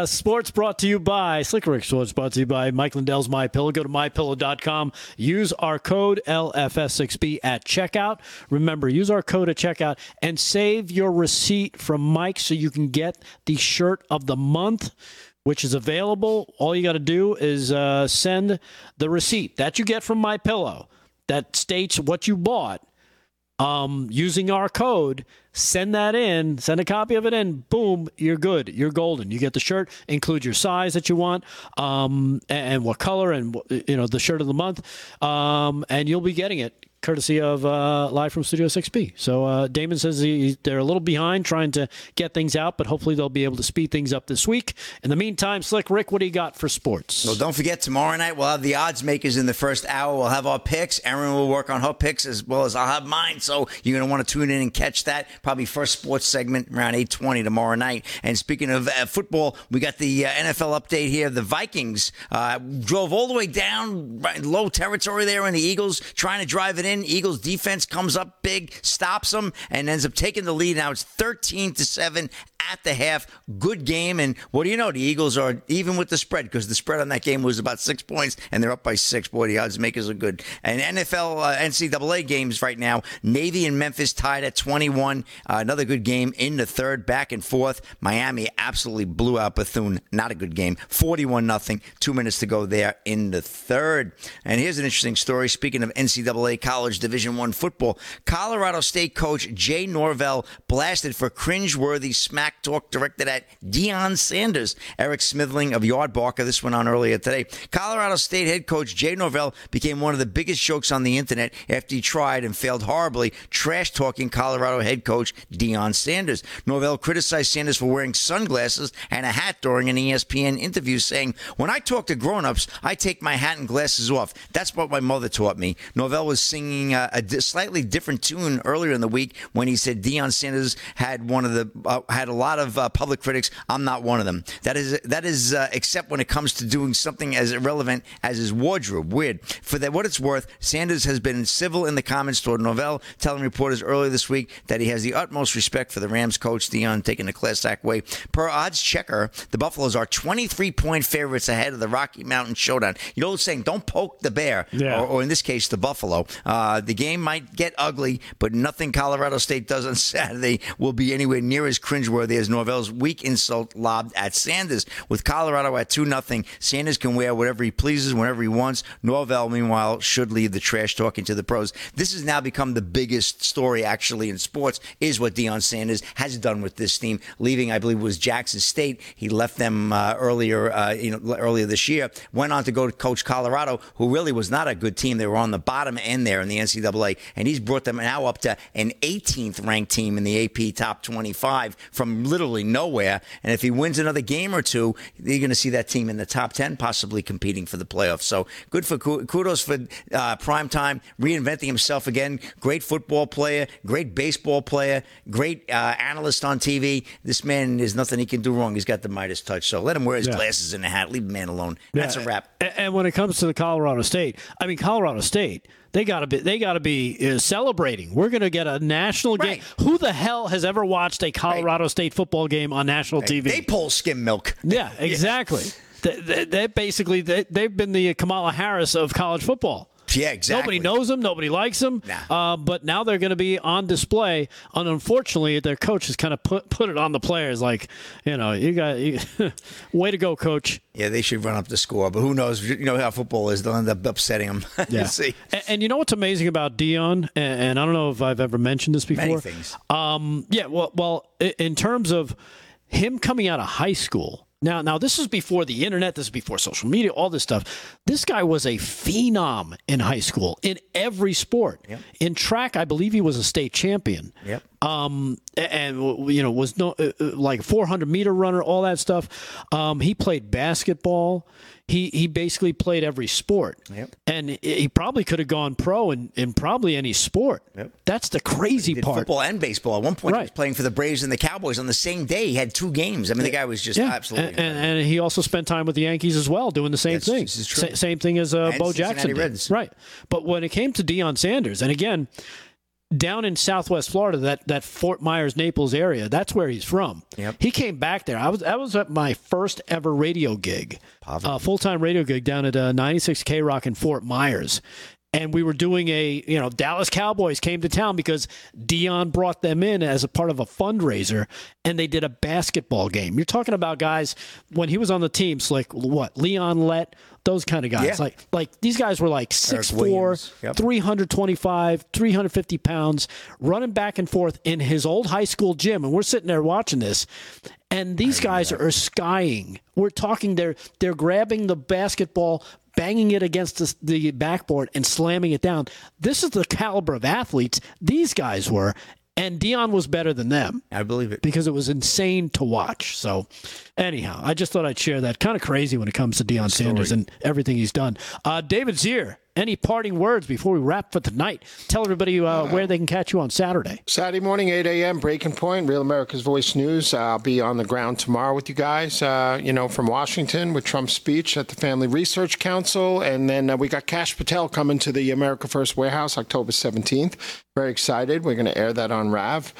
Sports brought to you by Slick Rick. Sports brought to you by Mike Lindell's MyPillow. Go to MyPillow.com. Use our code LFS6B at checkout. Remember, use our code at checkout and save your receipt from Mike so you can get the shirt of the month, which is available. All you got to do is send the receipt that you get from MyPillow that states what you bought. Using our code, send that in, send a copy of it in, boom, you're good, you're golden. You get the shirt, include your size that you want, and what color, and you know, the shirt of the month, and you'll be getting it courtesy of Live from Studio 6B. So Damon says they're a little behind trying to get things out, but hopefully they'll be able to speed things up this week. In the meantime, Slick Rick, what do you got for sports? Well, don't forget, tomorrow night we'll have the odds makers in the first hour. We'll have our picks. Erin will work on her picks as well as I'll have mine. So you're going to want to tune in and catch that. Probably first sports segment around 8:20 tomorrow night. And speaking of football, we got the NFL update here. The Vikings drove all the way down low territory there in the Eagles, trying to drive it in. Eagles defense comes up big, stops them, and ends up taking the lead. Now it's 13-7 at the half. Good game, and what do you know? The Eagles are even with the spread, because the spread on that game was about 6 points, and they're up by 6. Boy, the odds makers are good. And NFL NCAA games right now, Navy and Memphis tied at 21. Another good game in the third, back and forth. Miami absolutely blew out Bethune. Not a good game. 41-0. 2 minutes to go there in the third. And here's an interesting story. Speaking of NCAA college Division I football, Colorado State coach Jay Norvell blasted for cringeworthy smack talk directed at Deion Sanders. Eric Smithling of Yard Barker, this went on earlier today. Colorado State head coach Jay Norvell became one of the biggest jokes on the internet after he tried and failed horribly trash-talking Colorado head coach Deion Sanders. Norvell criticized Sanders for wearing sunglasses and a hat during an ESPN interview, saying, "When I talk to grown-ups, I take my hat and glasses off. That's what my mother taught me." Norvell was singing a slightly different tune earlier in the week when he said Deion Sanders had had a lot of public critics. I'm not one of them. That is, except when it comes to doing something as irrelevant as his wardrobe. Weird. For that, what it's worth, Sanders has been civil in the comments toward Norvell, telling reporters earlier this week that he has the utmost respect for the Rams coach Deion, taking a class act way. Per odds checker, the Buffaloes are 23-point favorites ahead of the Rocky Mountain Showdown. You know what I'm saying? Don't poke the bear, or in this case, the Buffalo. The game might get ugly, but nothing Colorado State does on Saturday will be anywhere near as cringeworthy as Norvell's weak insult lobbed at Sanders. With Colorado at 2-0, Sanders can wear whatever he pleases, whenever he wants. Norvell, meanwhile, should leave the trash talking to the pros. This has now become the biggest story, actually, in sports, is what Deion Sanders has done with this team, leaving, I believe, was Jackson State. He left them earlier this year, went on to go to coach Colorado, who really was not a good team. They were on the bottom end there in the NCAA, and he's brought them now up to an 18th ranked team in the AP top 25 from literally nowhere. And if he wins another game or two, you're going to see that team in the top 10, possibly competing for the playoffs. So good for kudos for primetime, reinventing himself again. Great football player, great baseball player, great analyst on TV. This man, there's nothing he can do wrong. He's got the Midas touch. So let him wear his glasses and a hat. Leave the man alone. That's a wrap. And when it comes to the Colorado State, They gotta be celebrating. We're gonna get a national game. Who the hell has ever watched a Colorado State football game on national TV? They pull skim milk. Yeah, exactly. They've been the Kamala Harris of college football. Yeah, exactly. Nobody knows him. Nobody likes him. Nah. But now they're going to be on display. And unfortunately, their coach has kind of put it on the players. Like, you know, you got way to go, coach. Yeah, they should run up the score. But who knows? You know how football is. They'll end up upsetting them. Yeah. See. And you know what's amazing about Dion? And I don't know if I've ever mentioned this before. Many things. Yeah, well, in terms of him coming out of high school. Now, this is before the internet. This is before social media, all this stuff. This guy was a phenom in high school, in every sport. Yep. In track, I believe he was a state champion. Yep. And you know, was no like 400-meter runner, all that stuff. He played basketball. He basically played every sport. Yep. And he probably could have gone pro in probably any sport. Yep. That's the crazy part. Football and baseball. At one point, right. He was playing for the Braves and the Cowboys on the same day. He had two games. I mean, the guy was just absolutely incredible. And he also spent time with the Yankees as well, doing the same thing. This is true. Same thing as Bo Jackson did. Right. But when it came to Deion Sanders, and again, down in Southwest Florida, that Fort Myers, Naples area, that's where he's from. Yep. He came back there. I was at my first ever radio gig, full-time radio gig down at 96K Rock in Fort Myers. And we were doing Dallas Cowboys came to town because Dion brought them in as a part of a fundraiser, and they did a basketball game. You're talking about guys, when he was on the teams, like what, Leon Lett, those kind of guys. Yeah. Like these guys were like 6'4", yep. 325, 350 pounds, running back and forth in his old high school gym. And we're sitting there watching this. And these guys are skying. We're talking, they're grabbing the basketball, banging it against the backboard and slamming it down. This is the caliber of athletes these guys were, and Dion was better than them. I believe it. Because it was insane to watch. So anyhow, I just thought I'd share that. Kind of crazy when it comes to Deion Sanders and everything he's done. David Zier, any parting words before we wrap for tonight? Tell everybody where they can catch you on Saturday. Saturday morning, 8 a.m., Breaking Point, Real America's Voice News. I'll be on the ground tomorrow with you guys, from Washington with Trump's speech at the Family Research Council. And then we got Kash Patel coming to the America First Warehouse October 17th. Very excited. We're going to air that on RAV.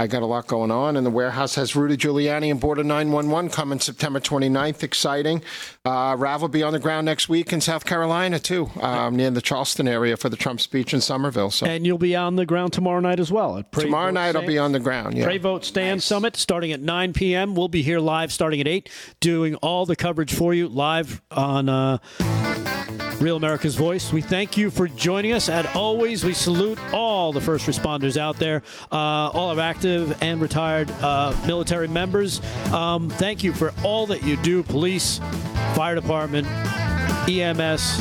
I got a lot going on, and the warehouse has Rudy Giuliani and Border 911 coming September 29th. Exciting. Rav will be on the ground next week in South Carolina, too, near the Charleston area for the Trump speech in Somerville. So. And you'll be on the ground tomorrow night as well. Tomorrow night I'll be on the ground, yeah. Pray Vote Stand Summit starting at 9 p.m. We'll be here live starting at 8, doing all the coverage for you live on Real America's Voice. We thank you for joining us. As always, we salute all the first responders out there, all our active and retired military members. Thank you for all that you do. Police, fire department, EMS,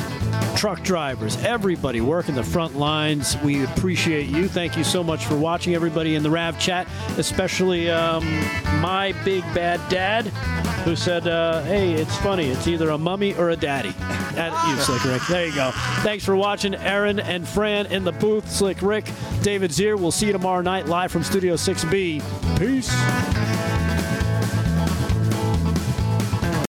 truck drivers, everybody working the front lines. We appreciate you. Thank you so much for watching, everybody in the RAV chat, especially my big bad dad, who said, hey, it's funny. It's either a mummy or a daddy. At you, Slick Rick. There you go. Thanks for watching. Aaron and Fran in the booth. Slick Rick, David Zier. We'll see you tomorrow night live from Studio 6B. Peace.